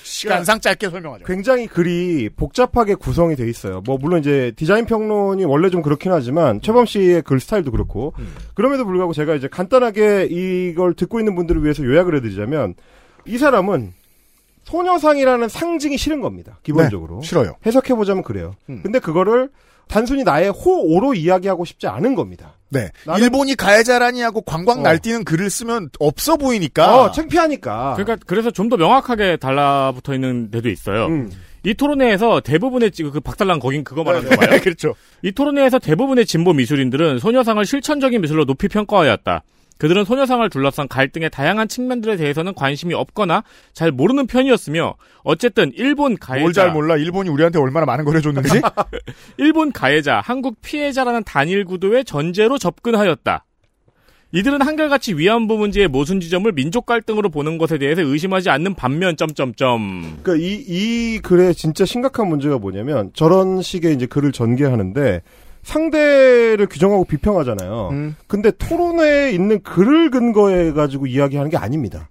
시간상 짧게 설명하죠. 굉장히 글이 복잡하게 구성이 돼 있어요. 뭐 물론 이제 디자인 평론이 원래 좀 그렇긴 하지만 최범 씨의 글 스타일도 그렇고 그럼에도 불구하고 제가 이제 간단하게 이걸 듣고 있는 분들을 위해서 요약을 해드리자면, 이 사람은 소녀상이라는 상징이 싫은 겁니다. 기본적으로. 네, 싫어요. 해석해보자면 그래요. 근데 그거를 단순히 나의 호오로 이야기하고 싶지 않은 겁니다. 네. 일본이 가해자라니 하고 광광 날뛰는 글을 쓰면 없어 보이니까. 창피하니까. 그러니까 그래서 좀 더 명확하게 달라붙어 있는 데도 있어요. 이 토론회에서 대부분의 그 박살난 거긴 그거 말하는 거예요. 그렇죠. 이 토론회에서 대부분의 진보 미술인들은 소녀상을 실천적인 미술로 높이 평가하였다. 그들은 소녀상을 둘러싼 갈등의 다양한 측면들에 대해서는 관심이 없거나 잘 모르는 편이었으며, 어쨌든 일본 가해자, 뭘 잘 몰라, 일본이 우리한테 얼마나 많은 걸 해줬는지? 일본 가해자, 한국 피해자라는 단일 구도의 전제로 접근하였다. 이들은 한결같이 위안부 문제의 모순 지점을 민족 갈등으로 보는 것에 대해서 의심하지 않는 반면 점점점. 그러니까 이 글에 진짜 심각한 문제가 뭐냐면 저런 식의 이제 글을 전개하는데 상대를 규정하고 비평하잖아요. 근데 토론회에 있는 글을 근거해 가지고 이야기하는 게 아닙니다.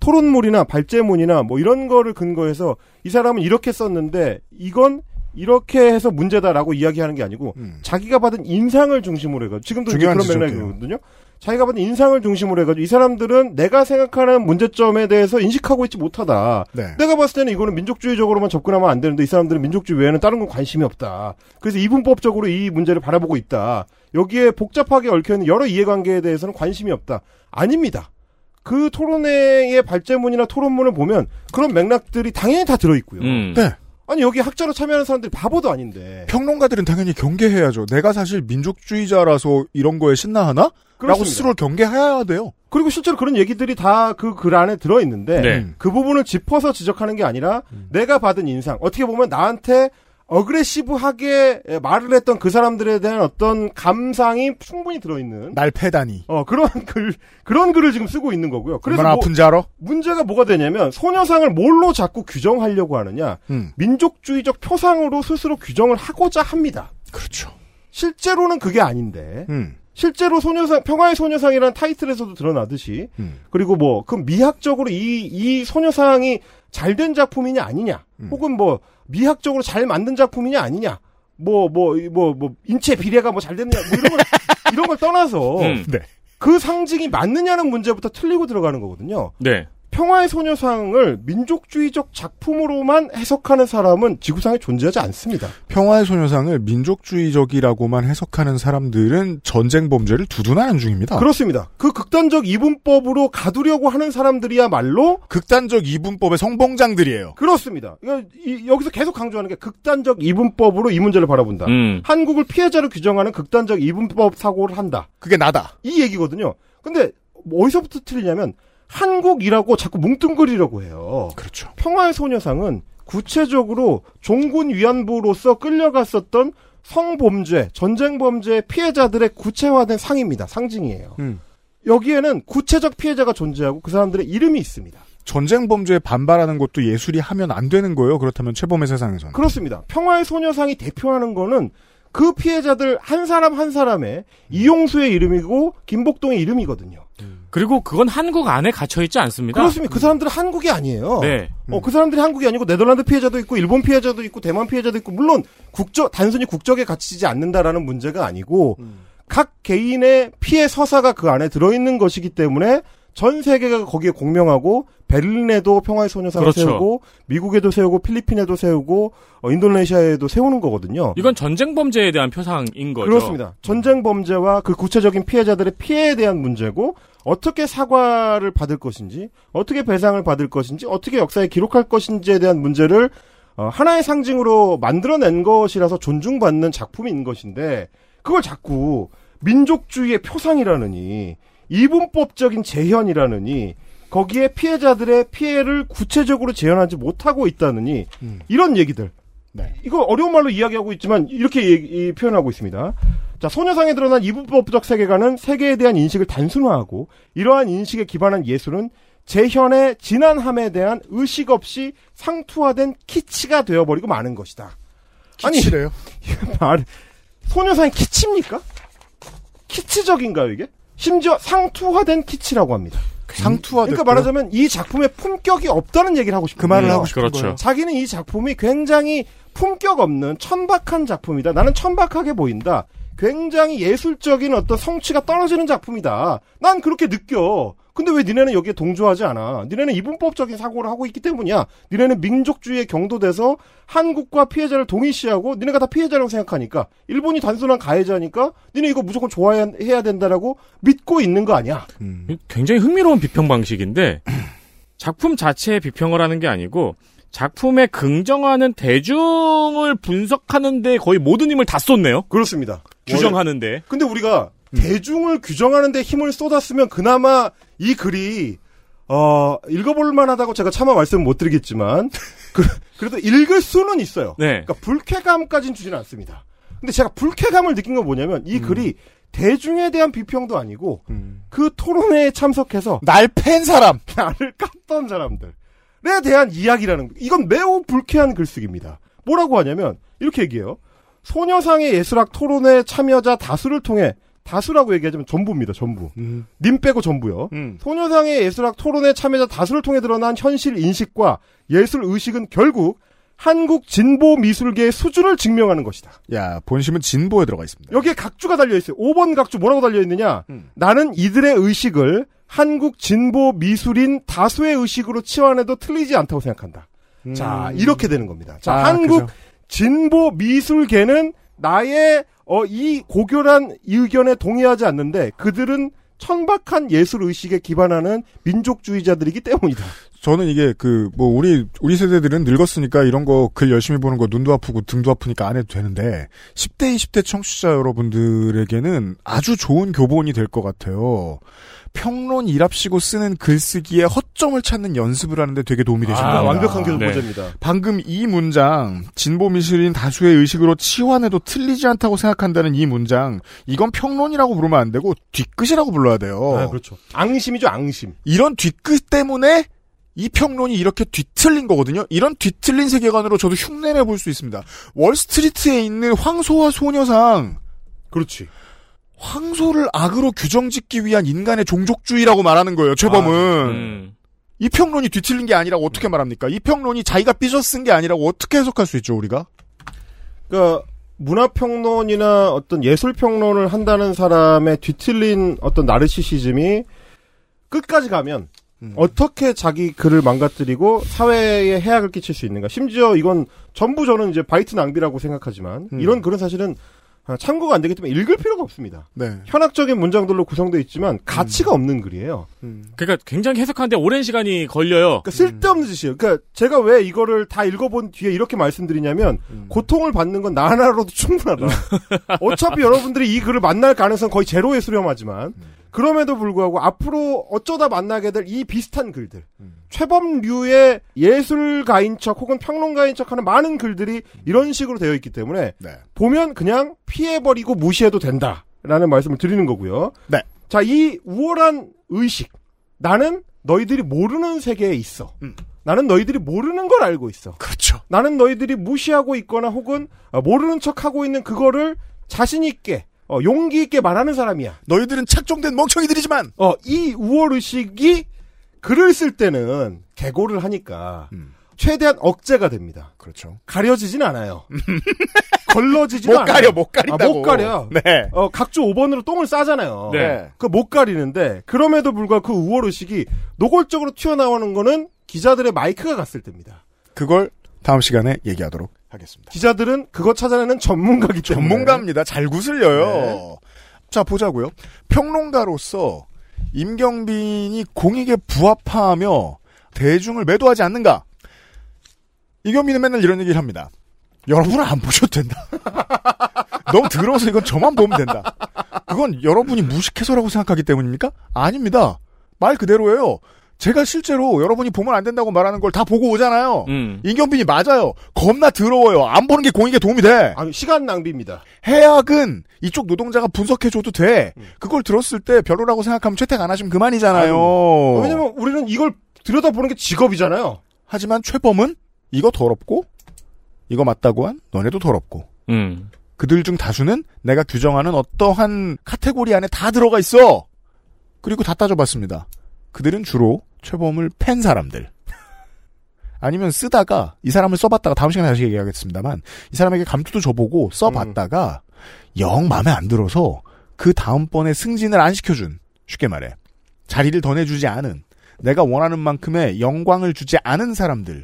토론몰이나 발제문이나 뭐 이런 거를 근거해서 이 사람은 이렇게 썼는데 이건 이렇게 해서 문제다라고 이야기하는 게 아니고 자기가 받은 인상을 중심으로 해가지고 지금도 그런 맥락이거든요. 자기가 받은 인상을 중심으로 해가지고 이 사람들은 내가 생각하는 문제점에 대해서 인식하고 있지 못하다. 네. 내가 봤을 때는 이거는 민족주의적으로만 접근하면 안 되는데 이 사람들은 민족주의 외에는 다른 건 관심이 없다. 그래서 이분법적으로 이 문제를 바라보고 있다. 여기에 복잡하게 얽혀있는 여러 이해관계에 대해서는 관심이 없다. 아닙니다. 그 토론회의 발제문이나 토론문을 보면 그런 맥락들이 당연히 다 들어있고요. 네. 아니 여기 학자로 참여하는 사람들이 바보도 아닌데 평론가들은 당연히 경계해야죠. 내가 사실 민족주의자라서 이런 거에 신나하나? 라고 스스로 경계해야 돼요. 그리고 실제로 그런 얘기들이 다 그 글 안에 들어있는데 네. 그 부분을 짚어서 지적하는 게 아니라 내가 받은 인상, 어떻게 보면 나한테 어그레시브하게 말을 했던 그 사람들에 대한 어떤 감상이 충분히 들어있는 날 패다니 그런 글을 지금 쓰고 있는 거고요. 그래서 얼마나 아픈지 알아? 문제가 뭐가 되냐면 소녀상을 뭘로 자꾸 규정하려고 하느냐 민족주의적 표상으로 스스로 규정을 하고자 합니다. 그렇죠. 실제로는 그게 아닌데 실제로 소녀상, 평화의 소녀상이라는 타이틀에서도 드러나듯이 그리고 뭐 그 미학적으로 이 소녀상이 잘된 작품이냐 아니냐 혹은 뭐 미학적으로 잘 만든 작품이냐 아니냐 인체 비례가 뭐 잘 됐냐 뭐 이런 걸 떠나서 네. 그 상징이 맞느냐는 문제부터 틀리고 들어가는 거거든요. 네. 평화의 소녀상을 민족주의적 작품으로만 해석하는 사람은 지구상에 존재하지 않습니다. 평화의 소녀상을 민족주의적이라고만 해석하는 사람들은 전쟁 범죄를 두둔하는 중입니다. 그렇습니다. 그 극단적 이분법으로 가두려고 하는 사람들이야말로 극단적 이분법의 성봉장들이에요. 그렇습니다. 여기서 계속 강조하는 게 극단적 이분법으로 이 문제를 바라본다. 한국을 피해자로 규정하는 극단적 이분법 사고를 한다. 그게 나다. 이 얘기거든요. 근데 어디서부터 틀리냐면 한국이라고 자꾸 뭉뚱그리려고 해요. 그렇죠. 평화의 소녀상은 구체적으로 종군 위안부로서 끌려갔었던 성범죄, 전쟁범죄 피해자들의 구체화된 상입니다. 상징이에요. 여기에는 구체적 피해자가 존재하고 그 사람들의 이름이 있습니다. 전쟁범죄에 반발하는 것도 예술이 하면 안 되는 거예요. 그렇다면 최범의 세상에서는. 그렇습니다. 평화의 소녀상이 대표하는 거는 그 피해자들 한 사람 한 사람의 이용수의 이름이고 김복동의 이름이거든요. 그리고 그건 한국 안에 갇혀있지 않습니다. 그렇습니다. 그 사람들은 한국이 아니에요. 네. 그 사람들이 한국이 아니고 네덜란드 피해자도 있고 일본 피해자도 있고 대만 피해자도 있고 물론 단순히 국적에 갇히지 않는다라는 문제가 아니고 각 개인의 피해 서사가 그 안에 들어있는 것이기 때문에 전 세계가 거기에 공명하고 베를린에도 평화의 소녀상을 그렇죠. 세우고 미국에도 세우고 필리핀에도 세우고 인도네시아에도 세우는 거거든요. 이건 전쟁 범죄에 대한 표상인 거죠. 그렇습니다. 전쟁 범죄와 그 구체적인 피해자들의 피해에 대한 문제고 어떻게 사과를 받을 것인지 어떻게 배상을 받을 것인지 어떻게 역사에 기록할 것인지에 대한 문제를 하나의 상징으로 만들어낸 것이라서 존중받는 작품인 것인데 그걸 자꾸 민족주의의 표상이라느니 이분법적인 재현이라느니 거기에 피해자들의 피해를 구체적으로 재현하지 못하고 있다느니 이런 얘기들. 네. 이거 어려운 말로 이야기하고 있지만 이렇게 표현하고 있습니다. 자, 소녀상에 드러난 이분법적 세계관은 세계에 대한 인식을 단순화하고 이러한 인식에 기반한 예술은 재현의 진한함에 대한 의식 없이 상투화된 키치가 되어버리고 마는 것이다. 키치래요? 아니, 소녀상이 키치입니까? 키치적인가요 이게? 심지어 상투화된 키치라고 합니다. 상투화된. 그러니까 말하자면 이 작품에 품격이 없다는 얘기를 하고 싶은 그 말을 하고 싶은 그렇죠. 거예요. 자기는 이 작품이 굉장히 품격 없는 천박한 작품이다. 나는 천박하게 보인다. 굉장히 예술적인 어떤 성취가 떨어지는 작품이다. 난 그렇게 느껴. 근데 왜 니네는 여기에 동조하지 않아? 니네는 이분법적인 사고를 하고 있기 때문이야. 니네는 민족주의에 경도돼서 한국과 피해자를 동일시하고 니네가 다 피해자라고 생각하니까 일본이 단순한 가해자니까 니네 이거 무조건 좋아해야 된다라고 믿고 있는 거 아니야? 굉장히 흥미로운 비평 방식인데 작품 자체의 비평을 하는 게 아니고 작품에 긍정하는 대중을 분석하는 데 거의 모든 힘을 다 쏟네요. 그렇습니다. 규정하는데. 근데 우리가 대중을 규정하는 데 힘을 쏟았으면 그나마 이 글이 읽어볼 만하다고 제가 차마 말씀을 못 드리겠지만 그래도 읽을 수는 있어요. 네. 그러니까 불쾌감까지는 주지는 않습니다. 근데 제가 불쾌감을 느낀 건 뭐냐면 이 글이 대중에 대한 비평도 아니고 그 토론회에 참석해서 날 팬 사람, 나를 깠던 사람들에 대한 이야기라는, 이건 매우 불쾌한 글쓰기입니다. 뭐라고 하냐면 이렇게 얘기해요. 소녀상의 예술학 토론회 참여자 다수를 통해, 다수라고 얘기하자면 전부입니다. 전부. 님 빼고 전부요. 소녀상의 예술학 토론회 참여자 다수를 통해 드러난 현실 인식과 예술 의식은 결국 한국 진보 미술계의 수준을 증명하는 것이다. 야, 본심은 진보에 들어가 있습니다. 여기에 각주가 달려있어요. 5번 각주 뭐라고 달려있느냐. 나는 이들의 의식을 한국 진보 미술인 다수의 의식으로 치환해도 틀리지 않다고 생각한다. 자, 이렇게 되는 겁니다. 자, 한국 그죠. 진보 미술계는 나의 이 고결한 의견에 동의하지 않는데 그들은 천박한 예술 의식에 기반하는 민족주의자들이기 때문이다. 저는 이게 우리 세대들은 늙었으니까 이런 거 글 열심히 보는 거 눈도 아프고 등도 아프니까 안 해도 되는데 10대 20대 청취자 여러분들에게는 아주 좋은 교본이 될 것 같아요. 평론이랍시고 쓰는 글쓰기에 허점을 찾는 연습을 하는데 되게 도움이 되실 겁니다. 완벽한 교본입니다. 네. 방금 이 문장, 진보 미술인 다수의 의식으로 치환해도 틀리지 않다고 생각한다는 이 문장, 이건 평론이라고 부르면 안 되고 뒤끝이라고 불러야 돼요. 아, 그렇죠. 앙심이죠, 앙심. 이런 뒤끝 때문에 이 평론이 이렇게 뒤틀린 거거든요. 이런 뒤틀린 세계관으로 저도 흉내내 볼 수 있습니다. 월스트리트에 있는 황소와 소녀상. 그렇지. 황소를 악으로 규정짓기 위한 인간의 종족주의라고 말하는 거예요. 최범은. 이 평론이 뒤틀린 게 아니라고 어떻게 말합니까? 이 평론이 자기가 삐져 쓴 게 아니라고 어떻게 해석할 수 있죠, 우리가? 그러니까 문화평론이나 어떤 예술평론을 한다는 사람의 뒤틀린 어떤 나르시시즘이 끝까지 가면 어떻게 자기 글을 망가뜨리고 사회에 해악을 끼칠 수 있는가. 심지어 이건 전부 저는 이제 바이트 낭비라고 생각하지만 이런 글은 사실은 참고가 안 되기 때문에 읽을 필요가 없습니다. 네. 현학적인 문장들로 구성되어 있지만 가치가 없는 글이에요. 그러니까 굉장히 해석하는데 오랜 시간이 걸려요. 그러니까 쓸데없는 짓이에요. 그러니까 제가 왜 이거를 다 읽어본 뒤에 이렇게 말씀드리냐면 고통을 받는 건 나 하나로도 충분하다. 어차피 여러분들이 이 글을 만날 가능성은 거의 제로에 수렴하지만 그럼에도 불구하고 앞으로 어쩌다 만나게 될 이 비슷한 글들, 최범류의 예술가인 척 혹은 평론가인 척하는 많은 글들이 이런 식으로 되어 있기 때문에 네. 보면 그냥 피해버리고 무시해도 된다라는 말씀을 드리는 거고요. 네. 자, 이 우월한 의식, 나는 너희들이 모르는 세계에 있어. 나는 너희들이 모르는 걸 알고 있어. 그렇죠. 나는 너희들이 무시하고 있거나 혹은 모르는 척하고 있는 그거를 자신 있게 용기 있게 말하는 사람이야. 너희들은 착종된 멍청이들이지만 이 우월의식이 글을 쓸 때는 개고를 하니까 최대한 억제가 됩니다. 그렇죠. 가려지진 않아요. 걸러지지도 않아요. 못 가린다고. 못 가려. 네. 각주 5번으로 똥을 싸잖아요. 네. 그 못 가리는데 그럼에도 불구하고 그 우월의식이 노골적으로 튀어나오는 거는 기자들의 마이크가 갔을 때입니다. 그걸 다음 시간에 얘기하도록 하겠습니다. 기자들은 그거 찾아내는 전문가기 때문에. 전문가입니다. 잘 구슬려요. 네. 자, 보자고요. 평론가로서 임경빈이 공익에 부합하며 대중을 매도하지 않는가. 임경빈은 맨날 이런 얘기를 합니다. 여러분은 안 보셔도 된다. 너무 더러워서 이건 저만 보면 된다. 그건 여러분이 무식해서라고 생각하기 때문입니까? 아닙니다. 말 그대로예요. 제가 실제로 여러분이 보면 안 된다고 말하는 걸 다 보고 오잖아요. 임경빈이 맞아요. 겁나 더러워요. 안 보는 게 공익에 도움이 돼. 아니, 시간 낭비입니다. 해악은 이쪽 노동자가 분석해줘도 돼. 그걸 들었을 때 별로라고 생각하면 채택 안 하시면 그만이잖아요. 왜냐면 우리는 이걸 들여다보는 게 직업이잖아요. 하지만 최범은 이거 더럽고 이거 맞다고 한 너네도 더럽고 그들 중 다수는 내가 규정하는 어떠한 카테고리 안에 다 들어가 있어. 그리고 다 따져봤습니다. 그들은 주로 최범을 팬 사람들 아니면 쓰다가 이 사람을 써봤다가 다음 시간에 다시 얘기하겠습니다만 이 사람에게 감투도 줘보고 써봤다가 영 마음에 안 들어서 그 다음번에 승진을 안 시켜준, 쉽게 말해 자리를 더 내주지 않은, 내가 원하는 만큼의 영광을 주지 않은 사람들이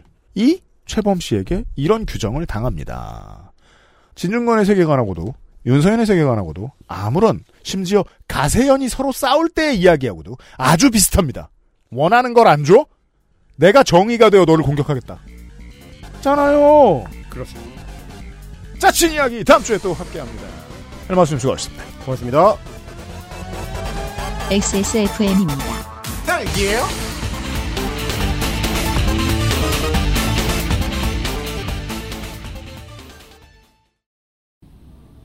최범 씨에게 이런 규정을 당합니다. 진중권의 세계관하고도 윤서연의 세계관하고도 아무런, 심지어 가세연이 서로 싸울 때의 이야기하고도 아주 비슷합니다. 원하는 걸 안 줘? 내가 정의가 되어 너를 공격하겠다. 잖아요. 그렇습니다. 짜친 이야기 다음 주에 또 함께합니다. 헬마수님 수고하셨습니다. 고맙습니다. XSFM입니다. 딸기예요?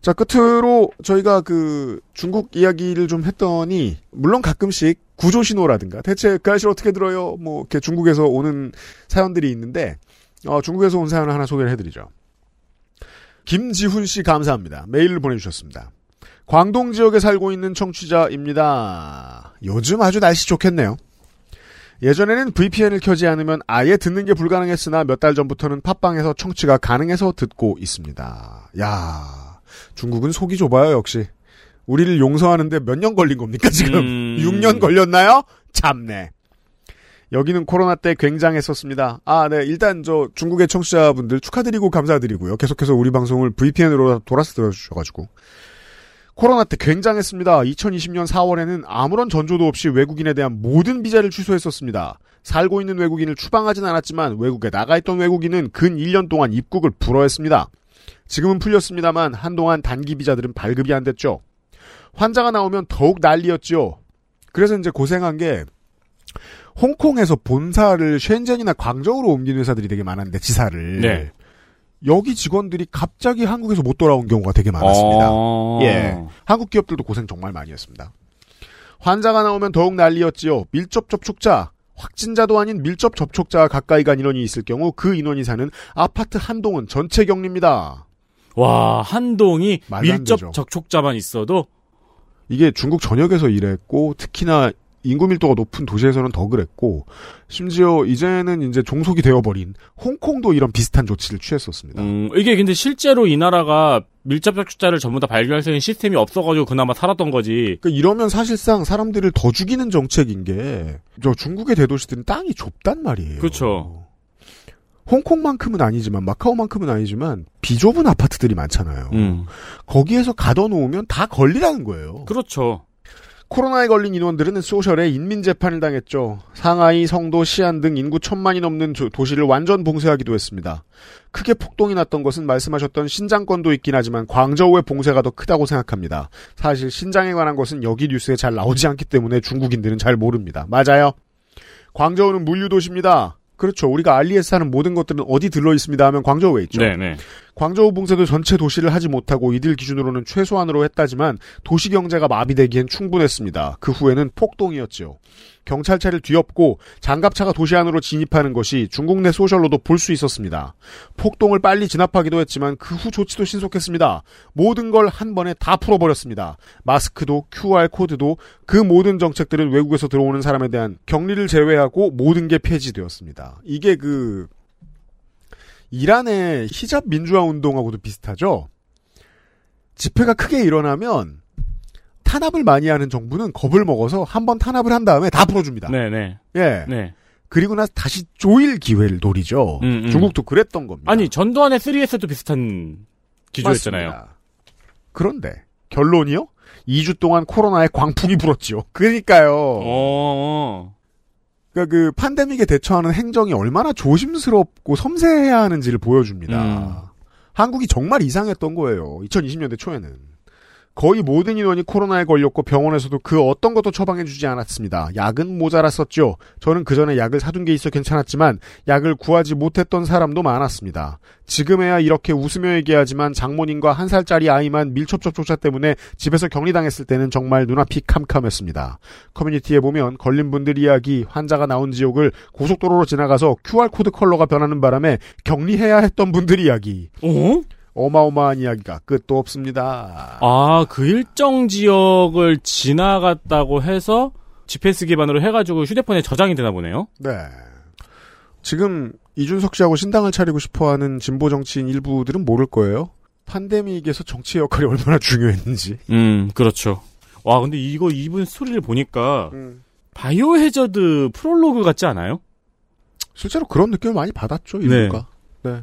자, 끝으로 저희가 그 중국 이야기를 좀 했더니, 물론 가끔씩 구조 신호라든가 대체 그 아저씨를 어떻게 들어요? 뭐 이렇게 중국에서 오는 사연들이 있는데, 중국에서 온 사연을 하나 소개를 해드리죠. 김지훈 씨 감사합니다. 메일을 보내주셨습니다. 광동 지역에 살고 있는 청취자입니다. 요즘 아주 날씨 좋겠네요. 예전에는 VPN을 켜지 않으면 아예 듣는 게 불가능했으나 몇 달 전부터는 팟빵에서 청취가 가능해서 듣고 있습니다. 야, 중국은 속이 좁아요, 역시. 우리를 용서하는데 몇 년 걸린 겁니까, 지금? 6년 걸렸나요? 참네. 여기는 코로나 때 굉장했었습니다. 아, 네. 일단, 중국의 청취자분들 축하드리고 감사드리고요. 계속해서 우리 방송을 VPN으로 돌아서 들어주셔가지고. 코로나 때 굉장했습니다. 2020년 4월에는 아무런 전조도 없이 외국인에 대한 모든 비자를 취소했었습니다. 살고 있는 외국인을 추방하진 않았지만 외국에 나가 있던 외국인은 근 1년 동안 입국을 불허했습니다. 지금은 풀렸습니다만 한동안 단기 비자들은 발급이 안 됐죠. 환자가 나오면 더욱 난리였지요. 그래서 이제 고생한 게, 홍콩에서 본사를 쉔젠이나 광저우로 옮긴 회사들이 되게 많았는데, 지사를. 네. 여기 직원들이 갑자기 한국에서 못 돌아온 경우가 되게 많았습니다. 예. 한국 기업들도 고생 정말 많이 했습니다. 환자가 나오면 더욱 난리였지요. 밀접 접촉자, 확진자도 아닌 밀접 접촉자가 가까이 간 인원이 있을 경우 그 인원이 사는 아파트 한동은 전체 격리입니다. 와, 한동이 밀접 접촉자만 있어도? 이게 중국 전역에서 이랬고, 특히나 인구 밀도가 높은 도시에서는 더 그랬고, 심지어 이제는 이제 종속이 되어버린 홍콩도 이런 비슷한 조치를 취했었습니다. 이게 근데 실제로 이 나라가 밀접 접촉자를 전부 다 발견할 수 있는 시스템이 없어가지고 그나마 살았던 거지. 그러니까 이러면 사실상 사람들을 더 죽이는 정책인 게, 저 중국의 대도시들은 땅이 좁단 말이에요. 그렇죠. 홍콩만큼은 아니지만, 마카오만큼은 아니지만 비좁은 아파트들이 많잖아요. 거기에서 가둬놓으면 다 걸리라는 거예요. 그렇죠. 코로나에 걸린 인원들은 소셜에 인민재판을 당했죠. 상하이, 성도, 시안 등 인구 1000만이 넘는 도시를 완전 봉쇄하기도 했습니다. 크게 폭동이 났던 것은 말씀하셨던 신장권도 있긴 하지만 광저우의 봉쇄가 더 크다고 생각합니다. 사실 신장에 관한 것은 여기 뉴스에 잘 나오지 않기 때문에 중국인들은 잘 모릅니다. 맞아요. 광저우는 물류도시입니다. 그렇죠. 우리가 알리에서 하는 모든 것들은 어디 들러있습니다 하면 광저우에 있죠. 네네. 광저우 봉쇄도 전체 도시를 하지 못하고 이들 기준으로는 최소한으로 했다지만 도시경제가 마비되기엔 충분했습니다. 그 후에는 폭동이었지요. 경찰차를 뒤엎고 장갑차가 도시 안으로 진입하는 것이 중국 내 소셜로도 볼 수 있었습니다. 폭동을 빨리 진압하기도 했지만 그 후 조치도 신속했습니다. 모든 걸 한 번에 다 풀어버렸습니다. 마스크도 QR코드도 그 모든 정책들은 외국에서 들어오는 사람에 대한 격리를 제외하고 모든 게 폐지되었습니다. 이게 그 이란의 히잡 민주화 운동하고도 비슷하죠. 집회가 크게 일어나면 탄압을 많이 하는 정부는 겁을 먹어서 한번 탄압을 한 다음에 다 풀어줍니다. 네네. 예. 네. 그리고 나서 다시 조일 기회를 노리죠. 중국도 그랬던 겁니다. 아니, 전두환의 3S도 비슷한 기조였잖아요. 맞습니다. 그런데 결론이요? 2주 동안 코로나에 광풍이 불었지요. 그러니까요. 그러니까 그 팬데믹에 대처하는 행정이 얼마나 조심스럽고 섬세해야 하는지를 보여줍니다. 한국이 정말 이상했던 거예요. 2020년대 초에는. 거의 모든 인원이 코로나에 걸렸고 병원에서도 그 어떤 것도 처방해주지 않았습니다. 약은 모자랐었죠. 저는 그 전에 약을 사둔 게 있어 괜찮았지만 약을 구하지 못했던 사람도 많았습니다. 지금에야 이렇게 웃으며 얘기하지만 장모님과 1살짜리 아이만 밀접접촉자 때문에 집에서 격리당했을 때는 정말 눈앞이 캄캄했습니다. 커뮤니티에 보면 걸린 분들 이야기, 환자가 나온 지역을 고속도로로 지나가서 QR코드 컬러가 변하는 바람에 격리해야 했던 분들 이야기. 어마어마한 이야기가 끝도 없습니다. 아, 그 일정 지역을 지나갔다고 해서 GPS 기반으로 해가지고 휴대폰에 저장이 되나 보네요. 네. 지금 이준석 씨하고 신당을 차리고 싶어하는 진보 정치인 일부들은 모를 거예요. 팬데믹에서 정치의 역할이 얼마나 중요했는지. 그렇죠. 와, 근데 이거 이분 스토리를 보니까 바이오 해저드 프롤로그 같지 않아요? 실제로 그런 느낌을 많이 받았죠, 이분과. 네. 네.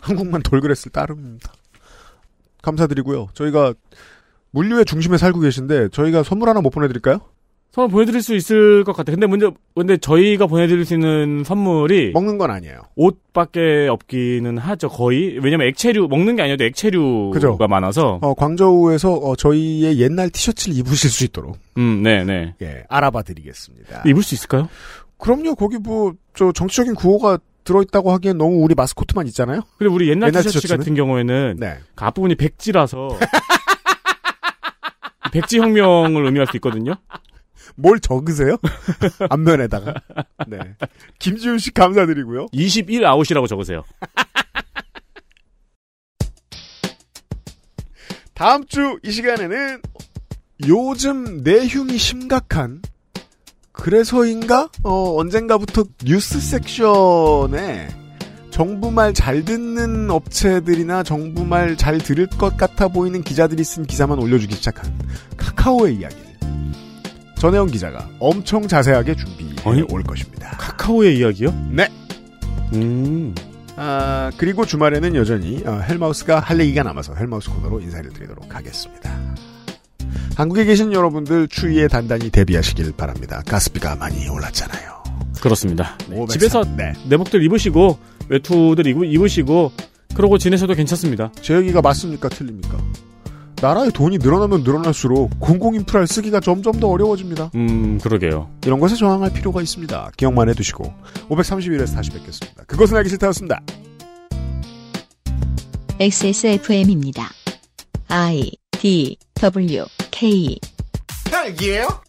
한국만 돌그랬을 따름입니다. 감사드리고요. 저희가 물류의 중심에 살고 계신데 저희가 선물 하나 못 보내드릴까요? 선물 보내드릴 수 있을 것 같아요. 근데 먼저 근데 저희가 보내드릴 수 있는 선물이 먹는 건 아니에요. 옷밖에 없기는 하죠. 거의 왜냐면 액체류 먹는 게 아니어도 액체류가 그죠? 많아서 광저우에서 저희의 옛날 티셔츠를 입으실 수 있도록 네네 예 알아봐드리겠습니다. 입을 수 있을까요? 그럼요. 거기 뭐 저 정치적인 구호가 들어있다고 하기엔 너무 우리 마스코트만 있잖아요. 근데 우리 옛날 티셔츠 같은 경우에는 네. 그 앞부분이 백지라서 백지 혁명을 의미할 수 있거든요. 뭘 적으세요? 앞면에다가. 네. 김지훈 씨 감사드리고요. 21 아웃이라고 적으세요. 다음 주 이 시간에는 요즘 내흉이 심각한 그래서인가? 언젠가부터 뉴스 섹션에 정부 말 잘 듣는 업체들이나 정부 말 잘 들을 것 같아 보이는 기자들이 쓴 기사만 올려주기 시작한 카카오의 이야기를 전혜원 기자가 엄청 자세하게 준비해 올 것입니다. 카카오의 이야기요? 네. 아, 그리고 주말에는 여전히 헬마우스가 할 얘기가 남아서 헬마우스 코너로 인사를 드리도록 하겠습니다. 한국에 계신 여러분들 추위에 단단히 대비하시길 바랍니다. 가스비가 많이 올랐잖아요. 그렇습니다. 네. 집에서 네. 내복들 입으시고 외투들 입으시고 그러고 지내셔도 괜찮습니다. 제 얘기가 맞습니까? 틀립니까? 나라의 돈이 늘어나면 늘어날수록 공공인프라를 쓰기가 점점 더 어려워집니다. 그러게요. 이런 것에 저항할 필요가 있습니다. 기억만 해두시고 531에서 다시 뵙겠습니다. 그것은 알기 싫다였습니다. XSFM입니다. I, D, W, K. 헬기예요?